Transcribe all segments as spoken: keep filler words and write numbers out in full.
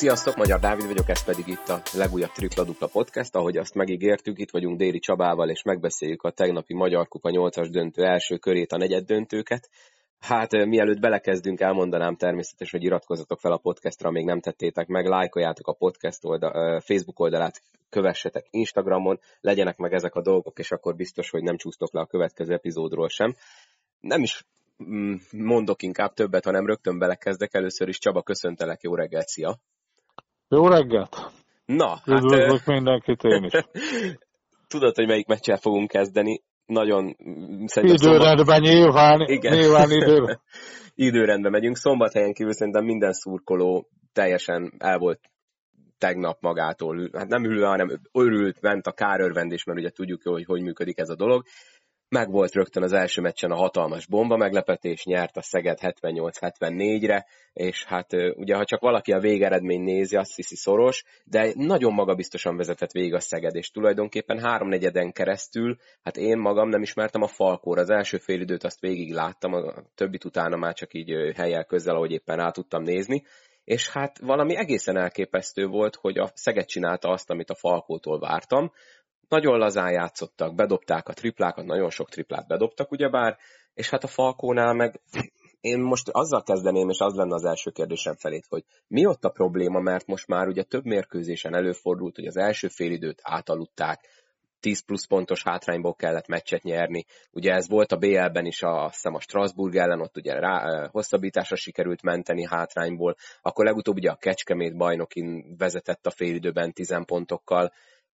Sziasztok, Magyar Dávid vagyok, ez pedig itt a legújabb Trükkladupla podcast, ahogy azt megígértük, itt vagyunk Déri Csabával, és megbeszéljük a tegnapi Magyar Kupa nyolcas döntő első körét, a negyed döntőket. Hát mielőtt belekezdünk, elmondanám természetesen, hogy iratkozzatok fel a podcastra, még nem tettétek meg, lájkoljátok a podcast oldal, Facebook oldalát, kövessetek Instagramon, legyenek meg ezek a dolgok, és akkor biztos, hogy nem csúsztok le a következő epizódról sem. Nem is mondok inkább többet, hanem rögtön belekezdek. Először is Csaba, köszöntelek, jó reggelt, szia! Jó reggelt! Na, üdvözlök hát, mindenkit én is. Tudod, hogy melyik meccsel fogunk kezdeni. Nagyon szerintem... Időrendben, nyilván, nyilván időben. Időrendben megyünk. Szombathelyen kívül szerintem minden szurkoló teljesen el volt tegnap magától. Hát nem ülve, hanem örült, ment a kárörvendés, mert ugye tudjuk, hogy hogy működik ez a dolog. Meg volt rögtön az első meccsen a hatalmas bomba meglepetés, nyert a Szeged hetvennyolc hetvennégyre, és hát ugye, ha csak valaki a végeredmény nézi, azt hiszi szoros, de nagyon magabiztosan vezetett végig a Szeged, és tulajdonképpen háromnegyeden keresztül, hát én magam nem ismertem a Falcóra, az első fél időt azt végig láttam, a többit utána már csak így helyjel közzel, ahogy éppen rá tudtam nézni, és hát valami egészen elképesztő volt, hogy a Szeged csinálta azt, amit a Falcótól vártam. Nagyon lazán játszottak, bedobták a triplákat, nagyon sok triplát bedobtak ugyebár, és hát a Falcónál meg én most azzal kezdeném, és az lenne az első kérdésem felét, hogy mi ott a probléma, mert most már ugye több mérkőzésen előfordult, hogy az első félidőt átaludták, tíz plusz pontos hátrányból kellett meccset nyerni, ugye ez volt a bé el-ben is, a, azt hiszem a Strasbourg ellen, ott ugye rá, hosszabbításra sikerült menteni hátrányból, akkor legutóbb ugye a Kecskemét bajnokin vezetett a félidőben tíz pontokkal.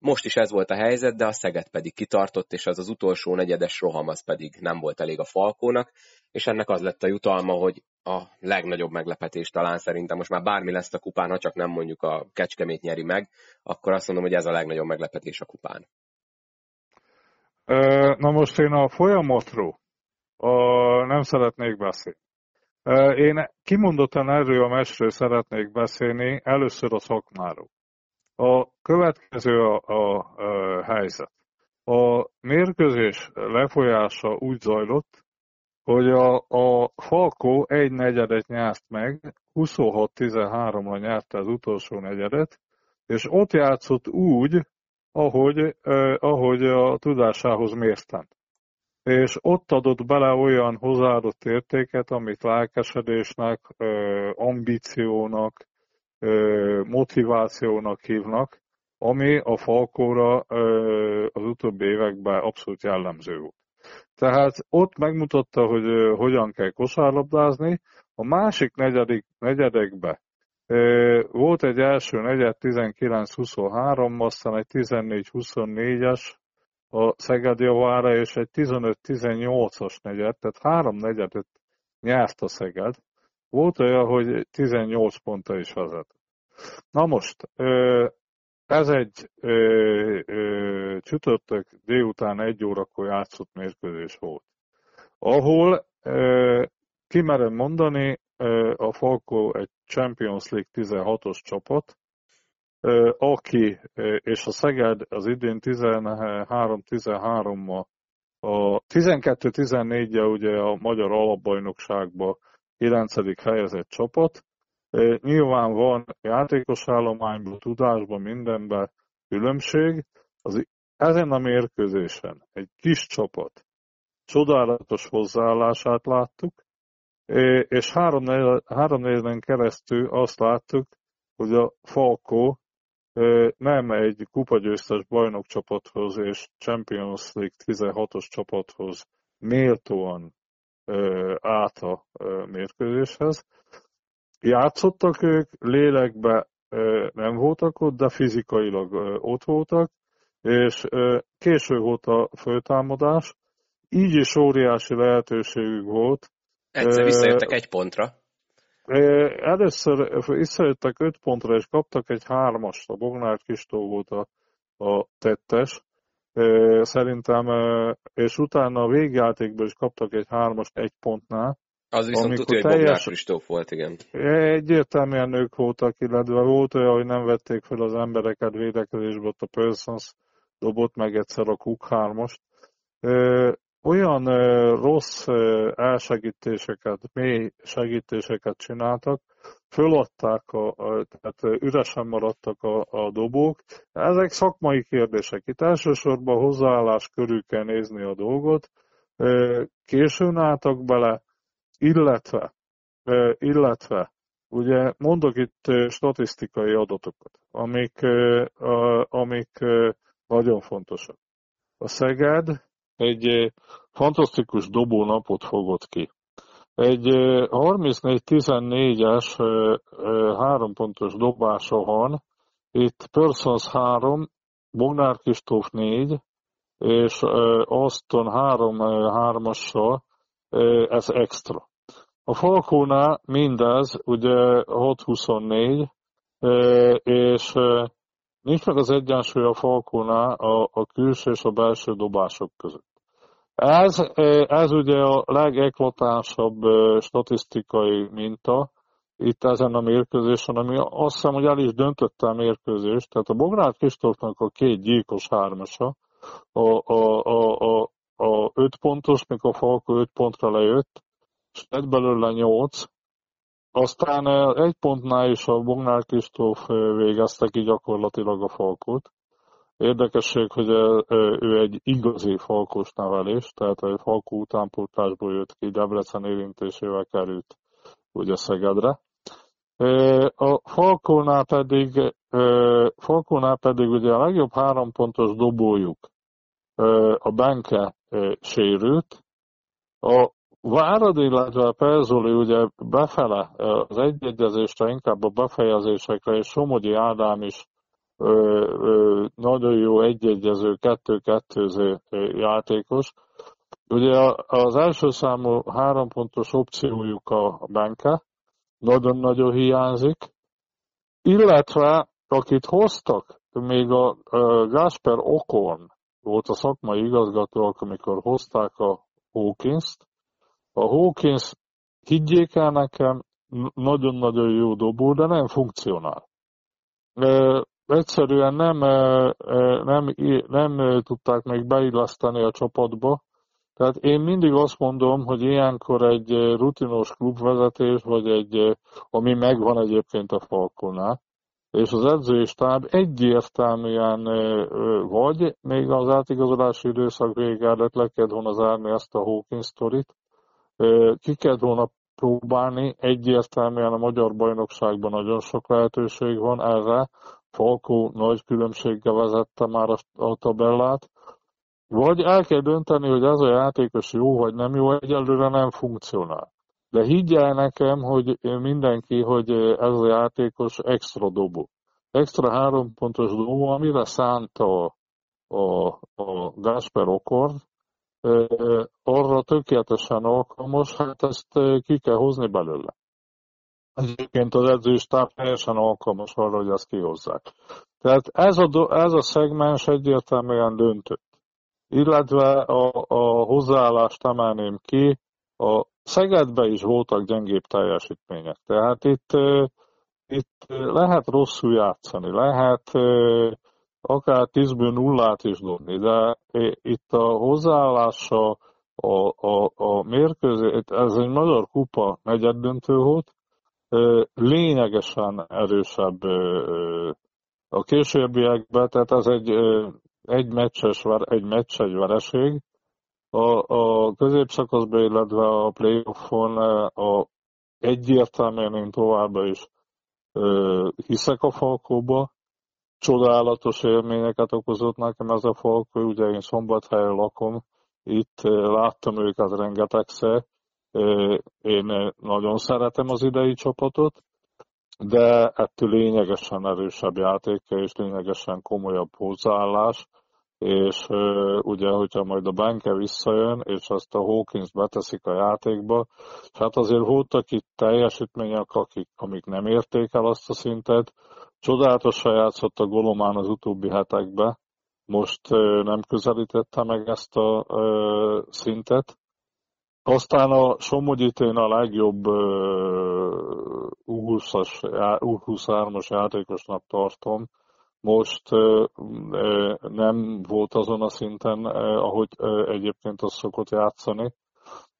Most is ez volt a helyzet, de a Szeged pedig kitartott, és az az utolsó negyedes roham az pedig nem volt elég a Falcónak, és ennek az lett a jutalma, hogy a legnagyobb meglepetés talán szerintem, most már bármi lesz a kupán, ha csak nem mondjuk a Kecskemét nyeri meg, akkor azt mondom, hogy ez a legnagyobb meglepetés a kupán. Na most én a folyamatról a, nem szeretnék beszélni. Én kimondottan erről a meccsről szeretnék beszélni, először a szakmáról. A következő a, a, a helyzet. A mérkőzés lefolyása úgy zajlott, hogy a, a Falco egy negyedet nyert meg, huszonhat tizenháromra nyerte az utolsó negyedet, és ott játszott úgy, ahogy, eh, ahogy a tudásához mértem. És ott adott bele olyan hozzáadott értéket, amit lelkesedésnek, eh, ambíciónak, motivációnak hívnak, ami a Falcóra az utóbbi években abszolút jellemző volt. Tehát ott megmutatta, hogy hogyan kell kosárlabdázni. A másik negyedik, negyedekben volt egy első negyed tizenkilenc huszonhárom, aztán egy tizennégy huszonnégyes a Szeged javára, és egy tizenöt tizennyolcas negyed, tehát három negyedet nyert a Szeged. Volt olyan, hogy tizennyolc ponta is vezet. Na most, ez egy csütörtök délután egy órakor játszott mérkőzés volt, ahol kimerem mondani, a Falco egy Champions League tizenhatos csapat, aki, és a Szeged az idén tizenhárom tizenhárommal, a tizenkettő tizennégyel ugye a magyar alapbajnokságba kilencedik helyezett csapat. Nyilván van játékos állományban, tudásban, mindenben különbség. Az, ezen a mérkőzésen egy kis csapat csodálatos hozzáállását láttuk, és három, három éven keresztül azt láttuk, hogy a Falco nem egy kupagyőztes bajnokcsapathoz és Champions League tizenhatos csapathoz méltóan át a mérkőzéshez. Játszottak ők, lélekben nem voltak ott, de fizikailag ott voltak, és késő volt a föltámadás, így is óriási lehetőségük volt. Egyszer visszajöttek egy pontra. Először visszajöttek öt pontra, és kaptak egy hármast. A Bognár Kristóf volt a, a tettes. Szerintem, és utána a végjátékban is kaptak egy hármas egy pontnál. Az viszont tudja, hogy Bognár Kristóf volt, igen. Egyértelműen ők voltak, illetve volt olyan, hogy nem vették fel az embereket védekezésbe, ott a Persons dobott meg egyszer a Cook hármast. Olyan ö, rossz ö, elsegítéseket, mély segítéseket csináltak, föladták, a, a, tehát üresen maradtak a, a dobók. Ezek szakmai kérdések. Itt elsősorban hozzáállás körül kell nézni a dolgot. Ö, későn álltak bele, illetve, ö, illetve ugye mondok itt statisztikai adatokat, amik, ö, a, amik ö, nagyon fontosak. A Szeged egy fantasztikus dobónapot fogott ki. Egy harmincnégy tizennégyes három pontos dobása van. Itt Persons három, Bognár Kristóf négy, és Aszton három hármassal, ez extra. A Falcónál mindez ugye hat huszonnégy, és nincs meg az egyensúly a Falcónál a, a külső és a belső dobások között. Ez, ez ugye a legeklatánsabb statisztikai minta itt ezen a mérkőzésen, ami azt hiszem, hogy el is döntötte a mérkőzést. Tehát a Bognár Kristófnak a két gyilkos hármasa, a, a, a, a, a öt pontos, mikor a Falco öt pontra lejött, és lett belőle nyolc. Aztán egy pontnál is a Bognár Kristóf végezte ki gyakorlatilag a Falkót. Érdekesség, hogy ő egy igazi falkós nevelés, tehát egy Falco utánpótlásból jött ki, Debrecen érintésével került ugye Szegedre. A Falcónál pedig, Falcónál pedig ugye a legjobb három pontos dobójuk, a Benke sérült, a Várad, illetve a Perzsoli ugye befele az egyegyezésre, inkább a befejezésekre, és Somogyi Ádám is ö, ö, nagyon jó egyegyező, kettő-kettőző játékos. Ugye az első számú három pontos opciójuk a Benke, nagyon-nagyon hiányzik, illetve akit hoztak, még a Gašper Okorn volt a szakmai igazgató, amikor hozták a Hawkinst. A Hawkins, higgyék el nekem, nagyon-nagyon jó dobó, de nem funkcionál. E, egyszerűen nem, e, nem, nem tudták még beilleszteni a csapatba. Tehát én mindig azt mondom, hogy ilyenkor egy rutinos klubvezetés, vagy egy, ami megvan egyébként a Falcónál, és az edzői stáb egyértelműen vagy, még az átigazolási időszak vége előtt le kellett volna zárni ezt a Hawkins sztorit, ki kellett volna próbálni, egyértelműen a magyar bajnokságban nagyon sok lehetőség van erre, Falco nagy különbséggel vezette már a tabellát, vagy el kell dönteni, hogy ez a játékos jó vagy nem jó, egyelőre nem funkcionál. De higgyel nekem, hogy mindenki, hogy ez a játékos extra dobó. Extra három pontos dobó, amire szánta a, a, a Gašper Okorn, arra tökéletesen alkalmas, hát ezt ki kell hozni belőle. Egyébként az edzőstáb teljesen alkalmas arra, hogy ezt kihozzák. Tehát ez a, do, ez a szegmens egyértelműen döntött. Illetve a, a hozzáállást emelném ki, a Szegedben is voltak gyengébb teljesítmények. Tehát itt, itt lehet rosszul játszani, lehet akár tízből nullát is dobni, de itt a hozzáállása, a, a, a mérkőzés, ez egy Magyar Kupa negyeddöntő volt, lényegesen erősebb a későbbiekben, tehát ez egy, egy, meccses, egy meccs, egy vereség. A, a középszakaszban, illetve a playoffon a egyértelműen én továbbra is hiszek a Falcóba. Csodálatos élményeket okozott nekem ez a Falco, ugye én Szombathelyen lakom, itt láttam őket rengetegszer, én nagyon szeretem az idei csapatot, de ettől lényegesen erősebb játéka és lényegesen komolyabb hozzáállás, és ugye, hogyha majd a Benke visszajön, és azt a Hawkins beteszik a játékba, hát azért voltak itt teljesítmények, akik, amik nem érték el azt a szintet. Csodálatosan játszott a Golomán az utóbbi hetekben, most nem közelítette meg ezt a szintet. Aztán a Somogyit én a legjobb U huszas, U huszonhármas játékosnak tartom, Most nem volt azon a szinten, ahogy egyébként az szokott játszani.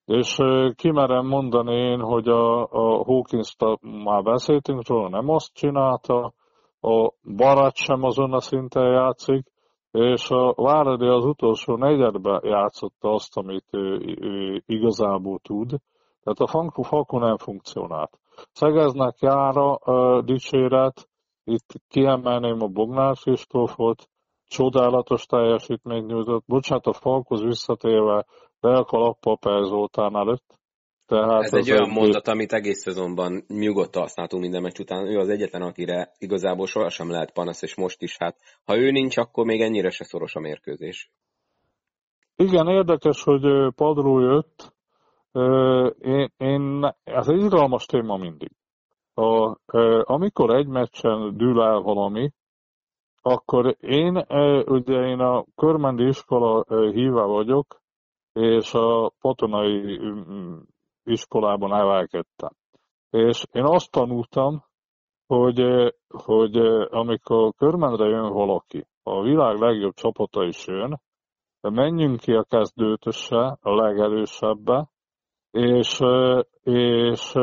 És kimerem mondani én, hogy a, a Hawkins már beszéltünk róla, nem azt csinálta, a Várad sem azon a szinten játszik, és a Váradi az utolsó negyedben játszotta azt, amit ő, ő igazából tud. Tehát a Falco, Falco nem funkcionált. Szegeznek jára a dicséret, itt kiemelném a Bognár Kristófot, csodálatos teljesítményt nyújtott, bocsánat, a Falcoz visszatérve Lelka-Lappaperzoltán előtt. Tehát ez egy olyan egy... mondat, amit egész szezonban nyugodtan használtunk minden meccs után. Ő az egyetlen, akire igazából sohasem lehet panasz, és most is. Hát, ha ő nincs, akkor még ennyire se szoros a mérkőzés. Igen, érdekes, hogy padról jött. Én, én, ez egy irgalmas téma mindig. A, amikor egy meccsen dűl el valami, akkor én, ugye én a körmendi iskola híve vagyok, és a patonai iskolában emelkedtem. És én azt tanultam, hogy, hogy amikor körmendre jön valaki, a világ legjobb csapata is jön, menjünk ki a kezdőtöse, a legerősebbe, és, és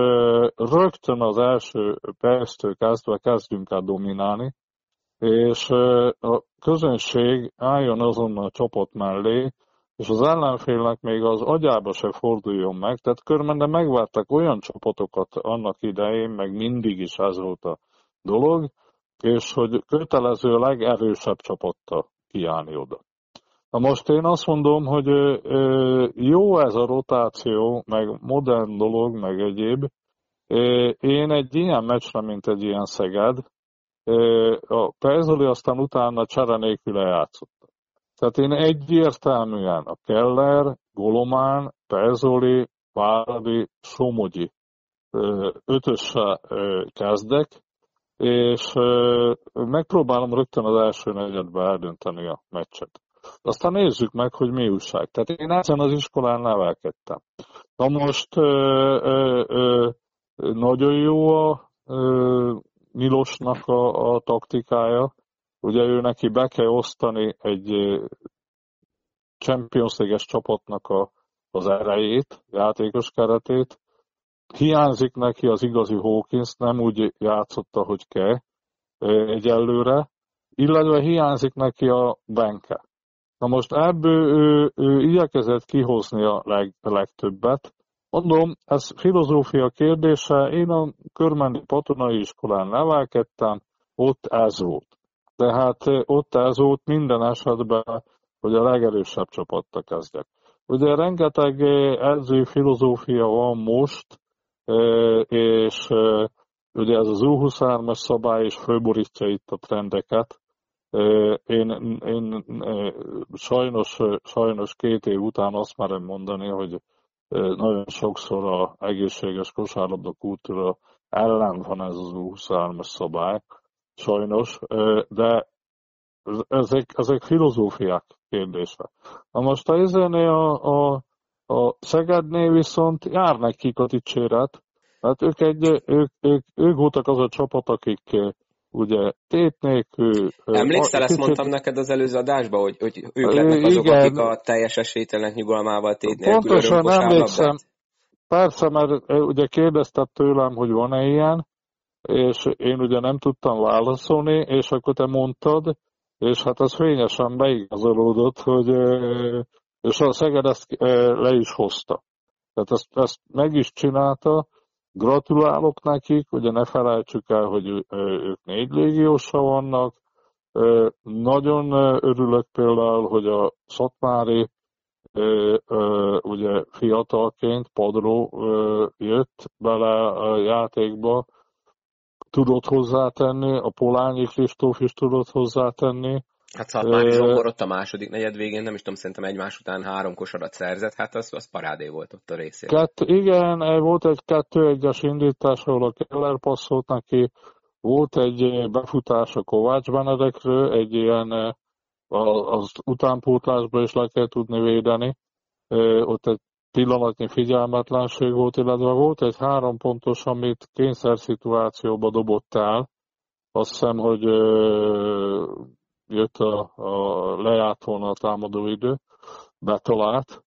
rögtön az első perctől kezdve kezdünk el dominálni, és a közönség álljon azonnal a csapat mellé, és az ellenfélnek még az agyába se forduljon meg, tehát Körmenden megvártak olyan csapatokat annak idején, meg mindig is ez volt a dolog, és hogy kötelező a legerősebb csapattal kiállni oda. Na most én azt mondom, hogy jó ez a rotáció, meg modern dolog, meg egyéb. Én egy ilyen meccsre, mint egy ilyen Szeged, a Perzsoli aztán utána Cserné nélküle játszott. Tehát én egyértelműen a Keller, Golomán, Perzsoli, Váradi, Somogyi ötössel kezdek, és megpróbálom rögtön az első negyedbe eldönteni a meccset. Aztán nézzük meg, hogy mi újság. Tehát én ezen az iskolán nevelkedtem. Na most ö, ö, ö, nagyon jó a ö, Milosnak a, a taktikája. Ugye ő neki be kell osztani egy Champions League-es csapatnak a, az erejét, játékos keretét. Hiányzik neki az igazi Hawkins, nem úgy játszotta, hogy kell egyelőre, illetve hiányzik neki a Benke. Na most ebből ő, ő igyekezett kihozni a leg, legtöbbet. Mondom, ez filozófia kérdése, én a körmendi patonai iskolán nevelkedtem, ott ez volt. Tehát ott ez volt minden esetben, hogy a legerősebb csapattal kezdjek. Ugye rengeteg edzői filozófia van most, és ugye ez az U huszonhármas szabály is fölborítja itt a trendeket. Én, én sajnos, sajnos két év után azt merem mondani, hogy nagyon sokszor az egészséges kosárlabda kultúra ellen van ez az U huszonhármas szabály. Sajnos, de ezek, ezek filozófiák kérdése. Na most a izénél a, a, a Szegednél viszont jár nekik a dicséret, mert ők, egy, ők, ők, ők voltak az a csapat, akik ugye tét nélkül... Emlékszel, a, ezt mondtam neked az előző adásban, hogy, hogy ők lettek azok, igen, akik a teljes esélytelenek nyugalmával tét nélkül pontosan örömkosárlabdát. Emlékszem, persze, mert ugye kérdezted tőlem, hogy van-e ilyen, és én ugye nem tudtam válaszolni, és akkor te mondtad, és hát az fényesen beigazolódott, hogy, és a Szeged ezt le is hozta. Tehát ezt, ezt meg is csinálta, gratulálok nekik, ugye ne felejtsük el, hogy ők négy légiósra vannak, nagyon örülök például, hogy a Szatmári ugye fiatalként padró jött bele a játékba, tudott hozzátenni, a Polányi Kristóf is tudott hozzátenni. Hát Szatmári Zsombor ott a második negyed végén, nem is tudom, szerintem egymás után három kosarat szerzett, hát az, az parádé volt ott a részében. Kett, igen, volt egy kettő egyes indítás, ahol a Keller passzolt neki, volt egy befutás a Kovács Benedekről, egy ilyen, az utánpótlásba is le kell tudni védeni, ott egy pillanatnyi figyelmetlenség volt, illetve volt egy három pontos, amit kényszer szituációba dobott el. Azt hiszem, hogy jött a, a lejárt volna a támadó idő, betalált,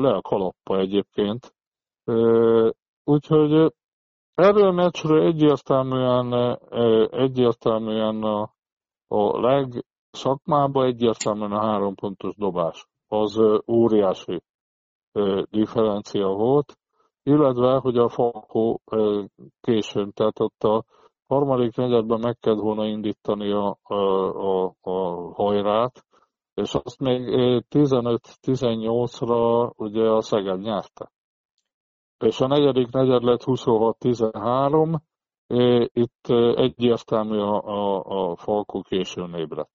le a kalappa egyébként. Úgyhogy erről a meccsről egyértelműen, egyértelműen a, a legszakmában egyértelműen a három pontos dobás. Az óriási differencia volt, illetve, hogy a Falco későn, tehát ott a harmadik negyedben meg kellett volna indítani a, a, a, a hajrát, és azt még tizenöt tizennyolcra ugye a Szeged nyerte. És a negyedik negyed lett huszonhat tizenhárom, itt egyértelmű a, a, a Falco későn ébredt.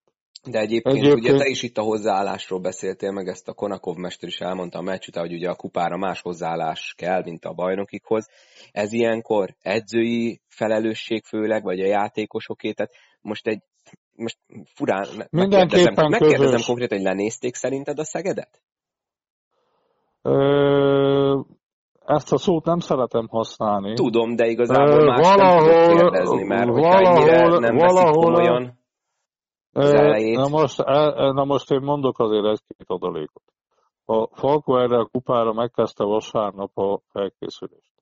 De egyébként, egyébként ugye te is itt a hozzáállásról beszéltél, meg ezt a Konakov mester is elmondta a meccs után, hogy ugye a kupára más hozzáállás kell, mint a bajnokikhoz. Ez ilyenkor edzői felelősség főleg, vagy a játékosoké, tehát most egy, most furán megkérdezem, megkérdezem konkrétan, hogy lenézték szerinted a Szegedet? Ö... Ezt a szót nem szeretem használni. Tudom, de igazából más valahol, nem tudok kérdezni, mert hogyha ennyire nem veszik komolyan az elejét. Na most, na most én mondok azért egy-két adalékot. A Falco erre a kupára megkezdte vasárnap a felkészülést.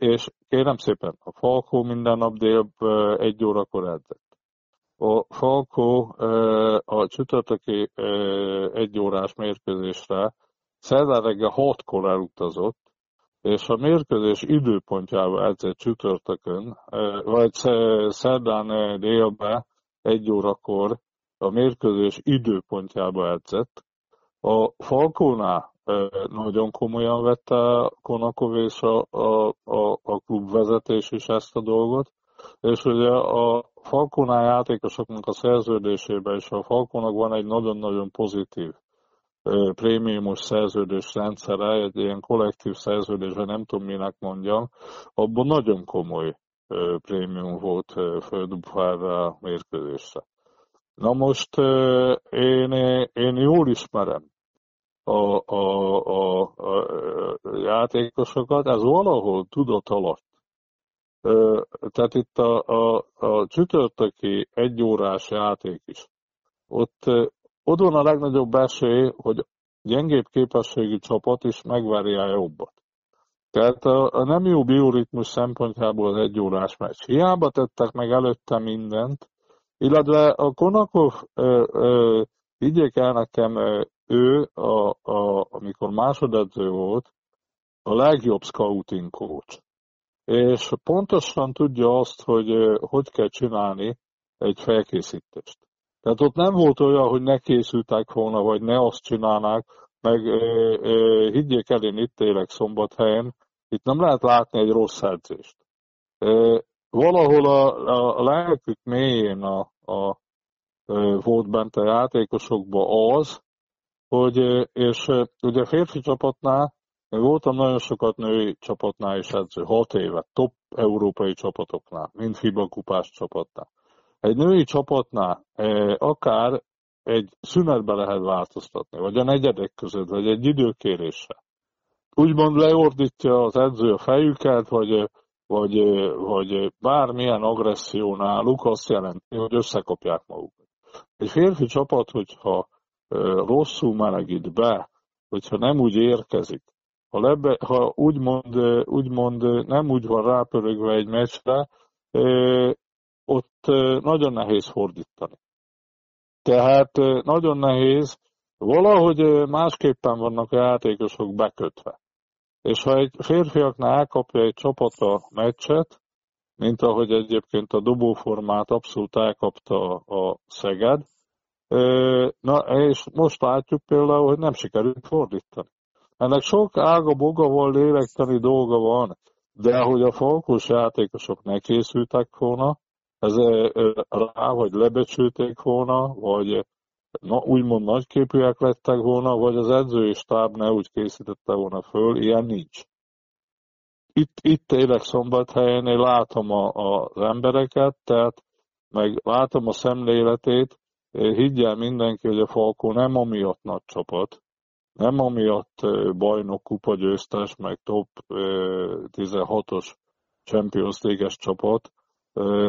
És kérem szépen, a Falco minden nap dél egy órakor edzett. A Falco a csütörtöki egyórás mérkőzésre szerdán reggel hatkor elutazott, és a mérkőzés időpontjával edzett csütörtökön, vagy szerdán délben egy órakor a mérkőzés időpontjában edzett. A Falcónál nagyon komolyan vette Konakov és a, a, a, a klubvezetés is ezt a dolgot, és ugye a Falcónál játékosoknak a szerződésében is a Falcónak van egy nagyon-nagyon pozitív prémiumos szerződés rendszere, egy ilyen kollektív szerződés, vagy nem tudom minek mondjam, abban nagyon komoly prémium volt földobva mérkőzésre. Na most én, én jól ismerem a, a, a, a játékosokat, ez valahol tudat alatt. Tehát itt a, a, a csütörtöki egyórás játék is. Ott Ott van a legnagyobb esély, hogy gyengébb képességű csapat is megvárja jobbat. Tehát a nem jó bioritmus szempontjából az egy órás meccs. Hiába tettek meg előtte mindent, illetve a Konakov, higgyék el nekem, ő, a, a, amikor másodedző volt, a legjobb scouting coach. És pontosan tudja azt, hogy hogy kell csinálni egy felkészítést. Tehát ott nem volt olyan, hogy ne készültek volna, vagy ne azt csinálnák, meg ö, ö, higgyék el, én itt élek Szombathelyen, itt nem lehet látni egy rossz edzést. Ö, valahol a, a lelkük mélyén a, a, ö, volt bent a játékosokban az, hogy, és ugye férfi csapatnál, voltam nagyon sokat női csapatnál is edző, hat évet, top európai csapatoknál, mind hibakupás csapatnál. Egy női csapatnál akár egy szünetbe lehet változtatni, vagy a negyedek között, vagy egy időkérésre. Úgymond leordítja az edző a fejüket, vagy, vagy, vagy bármilyen agresszió náluk azt jelenti, hogy összekapják magukat. Egy férfi csapat, hogyha rosszul melegít be, hogyha nem úgy érkezik, ha, lebe, ha úgymond, úgymond nem úgy van rápörögve egy meccsre, ott nagyon nehéz fordítani. Tehát nagyon nehéz, valahogy másképpen vannak a játékosok bekötve. És ha egy férfiaknál elkapja egy csapat a meccset, mint ahogy egyébként a dobóformát abszolút elkapta a Szeged, na, és most látjuk például, hogy nem sikerült fordítani. Ennek sok ága, boga van, lélektani dolga van, de hogy a falkós játékosok ne készültek volna, ez rá, vagy lebecsülték volna, vagy na, úgymond nagyképűek lettek volna, vagy az edzői stáb ne úgy készítette volna föl, ilyen nincs. Itt, itt élek Szombathelyen, én látom a, a, az embereket, tehát meg látom a szemléletét, higgyel mindenki, hogy a Falco nem amiatt nagy csapat, nem amiatt bajnok kupagyőztes, meg top tizenhatos Champions League-es csapat,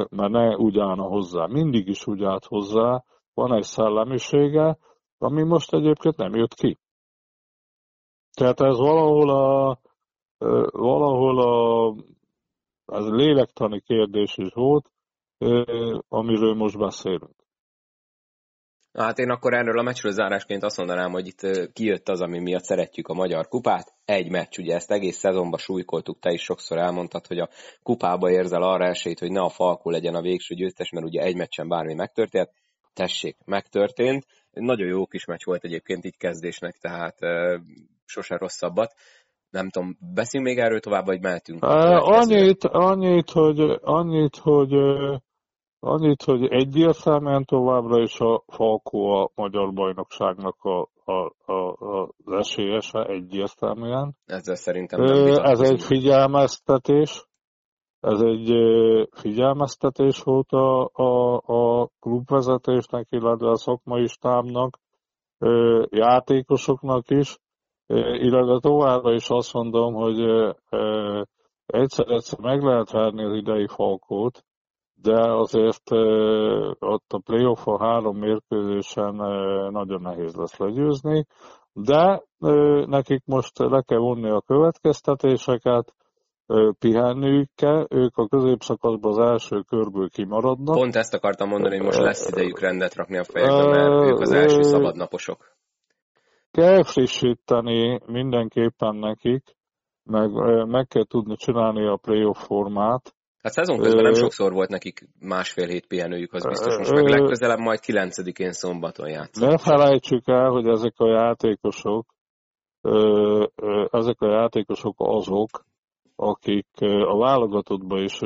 már ne úgy állna hozzá. Mindig is úgy állt hozzá, van egy szellemisége, ami most egyébként nem jött ki. Tehát ez valahol a, valahol a ez lélektani kérdés is volt, amiről most beszélünk. Na hát én akkor erről a meccsről zárásként azt mondanám, hogy itt kijött az, ami miatt szeretjük a Magyar Kupát. Egy meccs, ugye ezt egész szezonban súlykoltuk, te is sokszor elmondtad, hogy a kupába érzel arra esélyt, hogy ne a Falco legyen a végső győztes, mert ugye egy meccsen bármi megtörtént. Tessék, megtörtént. Nagyon jó kis meccs volt egyébként így kezdésnek, tehát e, sose rosszabbat. Nem tudom, beszélünk még erről tovább, vagy mehetünk? E, annyit, annyit, hogy... Annyit, hogy Annyit, hogy egyértelműen továbbra is a Falco a magyar bajnokságnak a, a, a, az esélyese, egyértelműen. Ezzel szerintem nem Ez egy figyelmeztetés. Ez egy figyelmeztetés volt a, a, a klubvezetésnek, illetve a szakmai stábnak, játékosoknak is. Illetve továbbra is azt mondom, hogy egyszer-egyszer meg lehet verni az idei Falcót, de azért eh, ott a playoff-on három mérkőzésen eh, nagyon nehéz lesz legyőzni, de eh, nekik most le kell vonni a következtetéseket, eh, pihenniük kell, ők a középszakaszban az első körből kimaradnak. Pont ezt akartam mondani, hogy most lesz idejük rendet rakni a fejekbe, mert ők az első szabadnaposok. Kell frissíteni mindenképpen nekik, meg, meg kell tudni csinálni a playoff formát. Hát szezon közben nem sokszor volt nekik másfél hét pihenőjük, az biztos, most meg legközelebb majd kilencedikén szombaton játszik. Ne felejtsük el, hogy ezek a játékosok, ezek a játékosok azok, akik a válogatottban is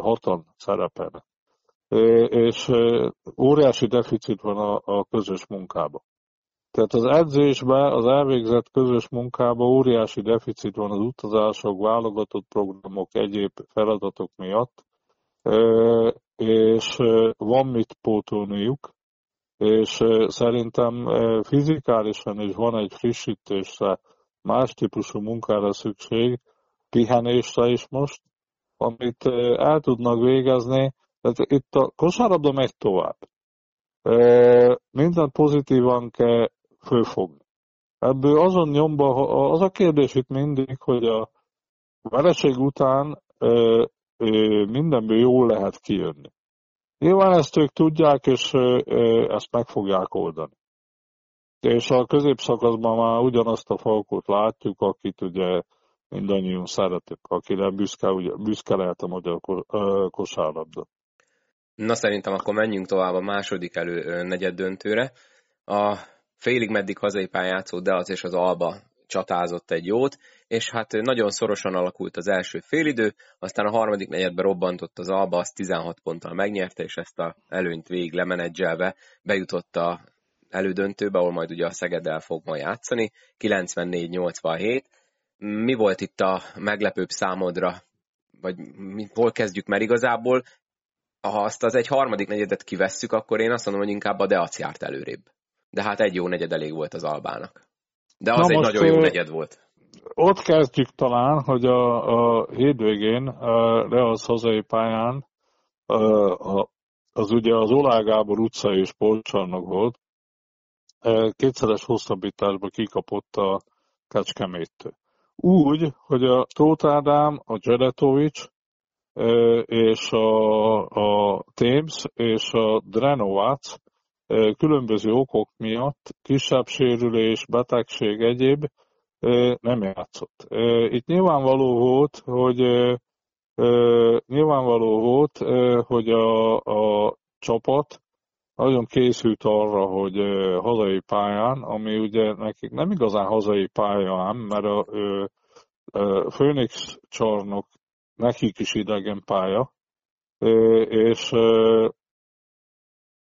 hatan szerepelnek. És óriási deficit van a közös munkában. Tehát az edzésben, az elvégzett közös munkában óriási deficit van az utazások, válogatott programok, egyéb feladatok miatt, és van mit pótolniuk, és szerintem fizikálisan is van egy frissítésre, más típusú munkára szükség, pihenésre is most, amit el tudnak végezni. Tehát itt a kosárlabda megy tovább. Mindent pozitívan kell fölfogni. Ebből azon nyomban, az a kérdés itt mindig, hogy a vereség után mindenből jól lehet kijönni. Nyilván ezt ők tudják, és ezt meg fogják oldani. És a középszakaszban már ugyanazt a Falcót látjuk, akit ugye mindannyiunk szeretünk, akire büszke, büszke lehet a magyar kosárlabda. Na szerintem akkor menjünk tovább a második elő negyed döntőre. A félig meddig hazai pályán játszó Deac és az Alba csatázott egy jót, és hát nagyon szorosan alakult az első félidő, aztán a harmadik negyedben robbantott az Alba, azt tizenhat ponttal megnyerte, és ezt az előnyt végig lemenedzselve bejutott a elődöntőbe, ahol majd ugye a Szegeddel fog majd játszani, kilencvennégy nyolcvanhét. Mi volt itt a meglepőbb számodra, vagy hol kezdjük, mert igazából ha azt az egy harmadik negyedet kivesszük, akkor én azt mondom, hogy inkább a Deac járt előrébb. De hát egy jó negyed elég volt az Albának. De az egy nagyon jó negyed volt. Ott kezdjük talán, hogy a, a hétvégén a Deac hazai pályán a, a, az ugye az Oláh Gábor utcai sportcsarnok volt. Kétszeres hosszabbításba kikapott a Kecskeméttől. Úgy, hogy a Tóth Ádám, a Dzseretovics, és a, a Thames és a Drenovac különböző okok miatt, kisebb sérülés, betegség, egyéb nem játszott. Itt nyilvánvaló volt, hogy nyilvánvaló volt, hogy a, a csapat nagyon készült arra, hogy hazai pályán, ami ugye nekik nem igazán hazai pályán, mert a, a Phoenix csarnok nekik is idegen pálya, és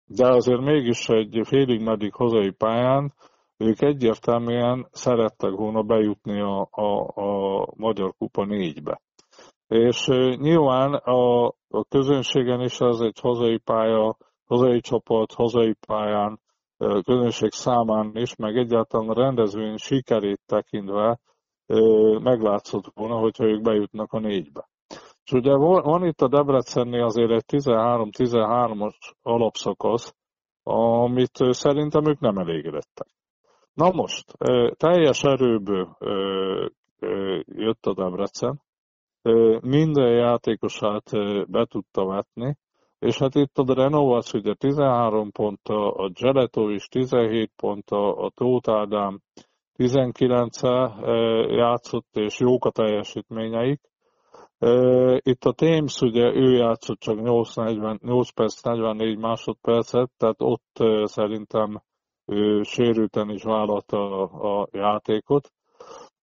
de azért mégis egy félig-meddig hazai pályán ők egyértelműen szerettek volna bejutni a, a, a Magyar Kupa négybe. És nyilván a, a közönségen is ez egy hazai pálya, hazai csapat, hazai pályán, közönség számán is, meg egyáltalán a rendezvény sikerét tekintve meglátszott volna, hogyha ők bejutnak a négybe. És ugye van itt a Debrecennél azért egy tizenhárom tizenhármas alapszakasz, amit szerintem ők nem elégedettek. Na most, teljes erőből jött a Debrecen, minden játékosát be tudta vetni, és hát itt a Renovac ugye tizenhárom ponta, a Gyeletov is tizenhét ponta, a Tóth Ádám tizenkilenccel játszott, és jók a teljesítményeik. Itt a Témsz, ugye ő játszott csak nyolc perc negyvennégy másodpercet, tehát ott szerintem ő sérülten is vállalta a, a játékot.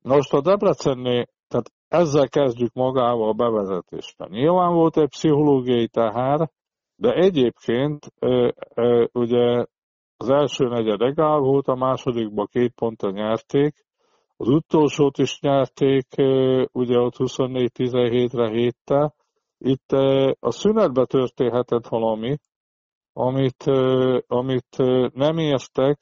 Most a Debrecennél, tehát ezzel kezdjük magával a bevezetésre. Nyilván volt egy pszichológiai teher, de egyébként ugye az első negyed egál volt, a másodikban két pontra nyerték, az utolsót is nyerték, ugye ott huszonnégy tizenhétre héttel. Itt a szünetben történhetett valami, amit, amit nem értek,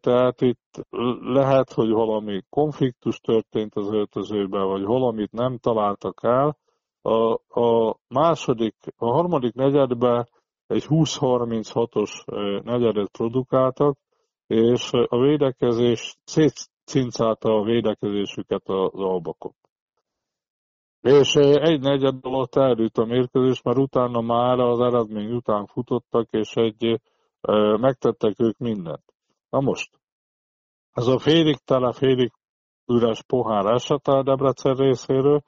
tehát itt lehet, hogy valami konfliktus történt az öltözőben, vagy valamit nem találtak el. A, a második, a harmadik negyedben egy húsz harminchatos negyedet produkáltak, és a védekezés szétcincálta a védekezésüket az Albacom. És egy negyed alatt elült a mérkőzés, mert utána már az eredmény után futottak, és egy megtettek ők mindent. Na most, ez a félig tele, félig üres pohár esete a Debrecen részéről,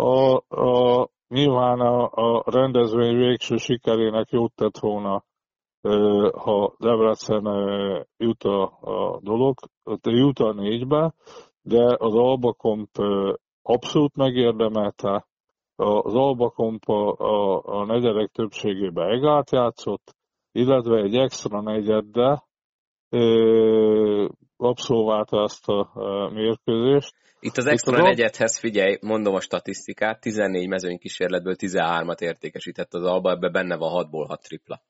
a, a, nyilván a, a rendezvény végső sikerének jót tett volna, ha Debrecen jut a, a dolog, jut a négybe, de az Albacom abszolút megérdemelte, az Albacom a, a, a negyedek többségében egált játszott, illetve egy extra negyeddel abszolválta ezt a mérkőzést. Itt az extra Itt a... negyedhez figyelj, mondom a statisztikát, tizennégy mezőny kísérletből tizenhármat értékesített az Alba, ebben benne van hatból hat tripla.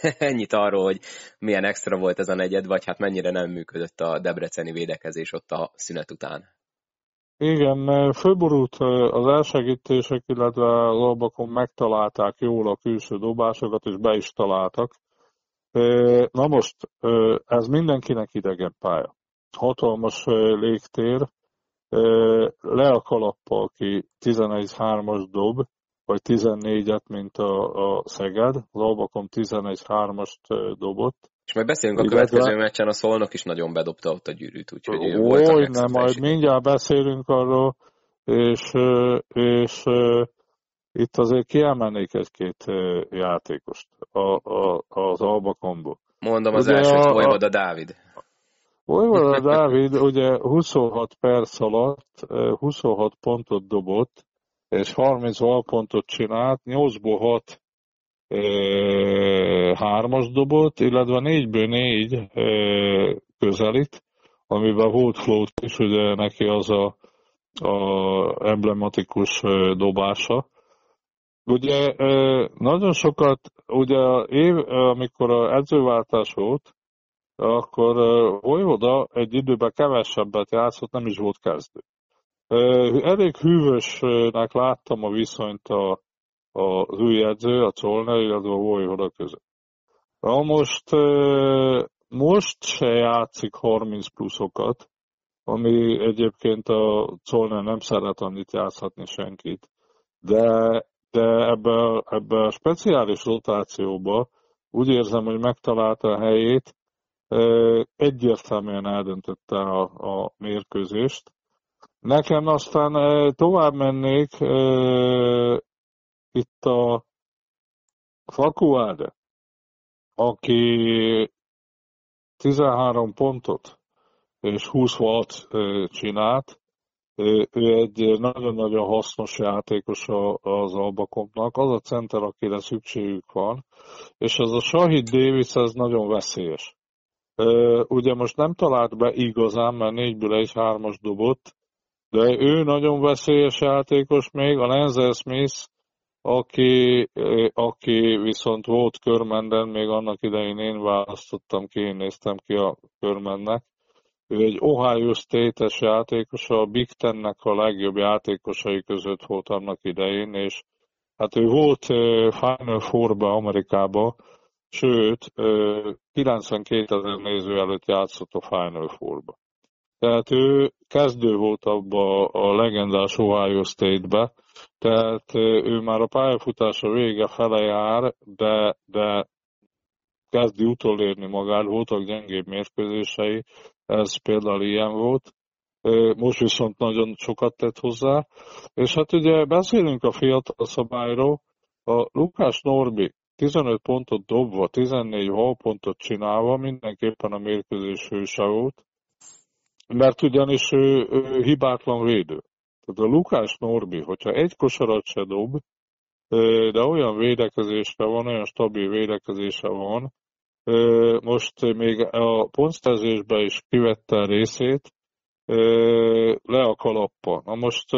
Ennyit arról, hogy milyen extra volt ez a negyed, vagy hát mennyire nem működött a debreceni védekezés ott a szünet után. Igen, fölborult az elsegítések, illetve az Albacom megtalálták jól a külső dobásokat, és be is találtak. Na most, ez mindenkinek idegen pálya. Hatalmas légtér, Lelka-Lappa, aki tizenegy hármas dob, vagy tizennégyet, mint a, a Szeged, az Albacom tizenegy hármast dobott. És majd beszélünk a következő meccsen, a Szolnok is nagyon bedobta ott a gyűrűt, úgyhogy ő volt a nem, majd mindjárt beszélünk arról, és, és itt azért kiemelnék egy-két játékost a, a, az Albacomból. Mondom az ugye elsőt, a, Vojvoda Dávid. Vojvoda Dávid ugye huszonhat perc alatt huszonhat pontot dobott, és harminc alpontot csinált, nyolcból hat hármas dobott, illetve négyből négy közelít, amiben volt flót is, ugye neki az a, a emblematikus dobása. Ugye nagyon sokat, ugye év, amikor az edzőváltás volt, akkor Vojvoda egy időben kevesebbet játszott, nem is volt kezdő. Elég hűvösnek láttam a viszonyt a az új edző, a Czolner, illetve a Vojvoda között. Na most, most se játszik harminc pluszokat, ami egyébként a Czolner nem szeret annyit játszhatni senkit, de, de ebbe, ebbe a speciális rotációba úgy érzem, hogy megtalálta a helyét, egyértelműen eldöntötte a, a mérkőzést. Nekem aztán tovább mennék, itt a Falco, aki tizenhárom pontot és húsz hat csinált, ő egy nagyon-nagyon hasznos játékos az Albacomnak, az a center, akire szükségük van, és ez a Shahid Davis, ez nagyon veszélyes. Ugye most nem talált be igazán, mert négyből egy hármas dobott, de ő nagyon veszélyes játékos még, a Lenzel Smith, Aki, aki viszont volt Körmenden, még annak idején én választottam ki, én néztem ki a Körmendnek, Ő egy Ohio State-es játékosa, a Big Tennek a legjobb játékosai között volt annak idején, és hát ő volt Final Four-ba Amerikába, sőt, kilencvenkétezer néző előtt játszott a Final Four-ba. Tehát ő kezdő volt abba a legendás Ohio State-be, tehát ő már a pályafutása vége fele jár, de, de kezdi utolérni magát, voltak gyengébb mérkőzései, ez például ilyen volt. Most viszont nagyon sokat tett hozzá. És hát ugye beszélünk a fiatal szabályról, a Lukács Norbi tizenöt pontot dobva, tizennégy halpontot csinálva mindenképpen a mérkőzés hőse volt, mert ugyanis ő, ő hibátlan védő. Tehát a Lukács Norbi, hogyha egy kosarat se dob, de olyan védekezésre van, olyan stabil védekezése van, most még a pontszerzésben is kivette a részét, le a kalappa. Na most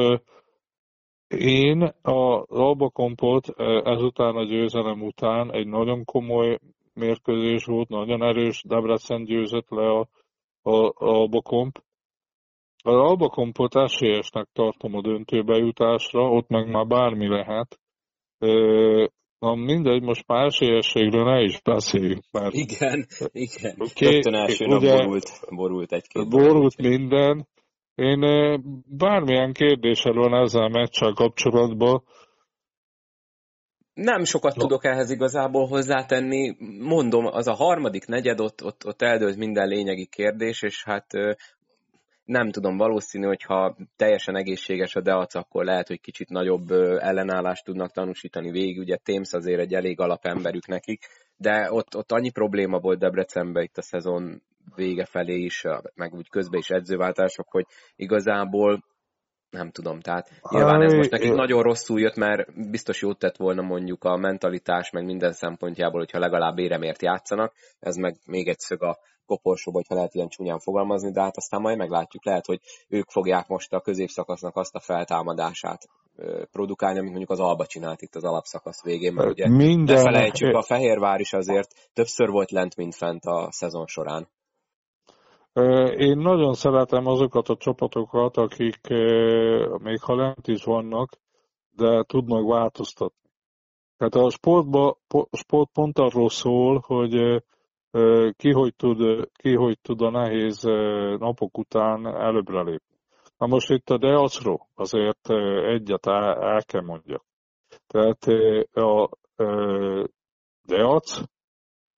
én az Albacompot ezután a győzelem után egy nagyon komoly mérkőzés volt, nagyon erős, Debrecen győzött le a, a, a Albacomp. Az Albacompot esélyesnek tartom a döntőbe jutásra, ott meg már bármi lehet. Na mindegy, most már esélyességről ne is beszéljünk, mert... Igen, igen. Okay, rögtön első nap borult, borult egy-két. Borult egy-két. Minden. Én bármilyen kérdésed van ezzel a meccsel kapcsolatban. Nem sokat no. tudok ehhez igazából hozzátenni. Mondom, az a harmadik negyed, ott, ott, ott eldőlt minden lényegi kérdés, és hát... Nem tudom, valószínű, hogyha teljesen egészséges a Deac, akkor lehet, hogy kicsit nagyobb ellenállást tudnak tanúsítani végig. Ugye Témsz azért egy elég alapemberük nekik, de ott, ott annyi probléma volt Debrecenben itt a szezon vége felé is, meg úgy közben is edzőváltások, hogy igazából nem tudom, tehát nyilván ez most nekik nagyon rosszul jött, mert biztos jót tett volna mondjuk a mentalitás, meg minden szempontjából, hogyha legalább éremért játszanak, ez meg még egy szög a koporsóba, hogyha lehet ilyen csúnyán fogalmazni, de hát aztán majd meglátjuk, lehet, hogy ők fogják most a középszakasznak azt a feltámadását produkálni, amit mondjuk az Alba csinált itt az alapszakasz végén, mert ugye minden... ne felejtsük, a Fehérvár is azért többször volt lent, mint fent a szezon során. Én nagyon szeretem azokat a csapatokat, akik még ha lent is vannak, de tudnak változtatni. Tehát a sportba, sport pont arról szól, hogy ki hogy tud, ki hogy tud a nehéz napok után előbbre lépni. Na most itt a Deacról azért egyet el, el kell mondjak. Tehát a Deac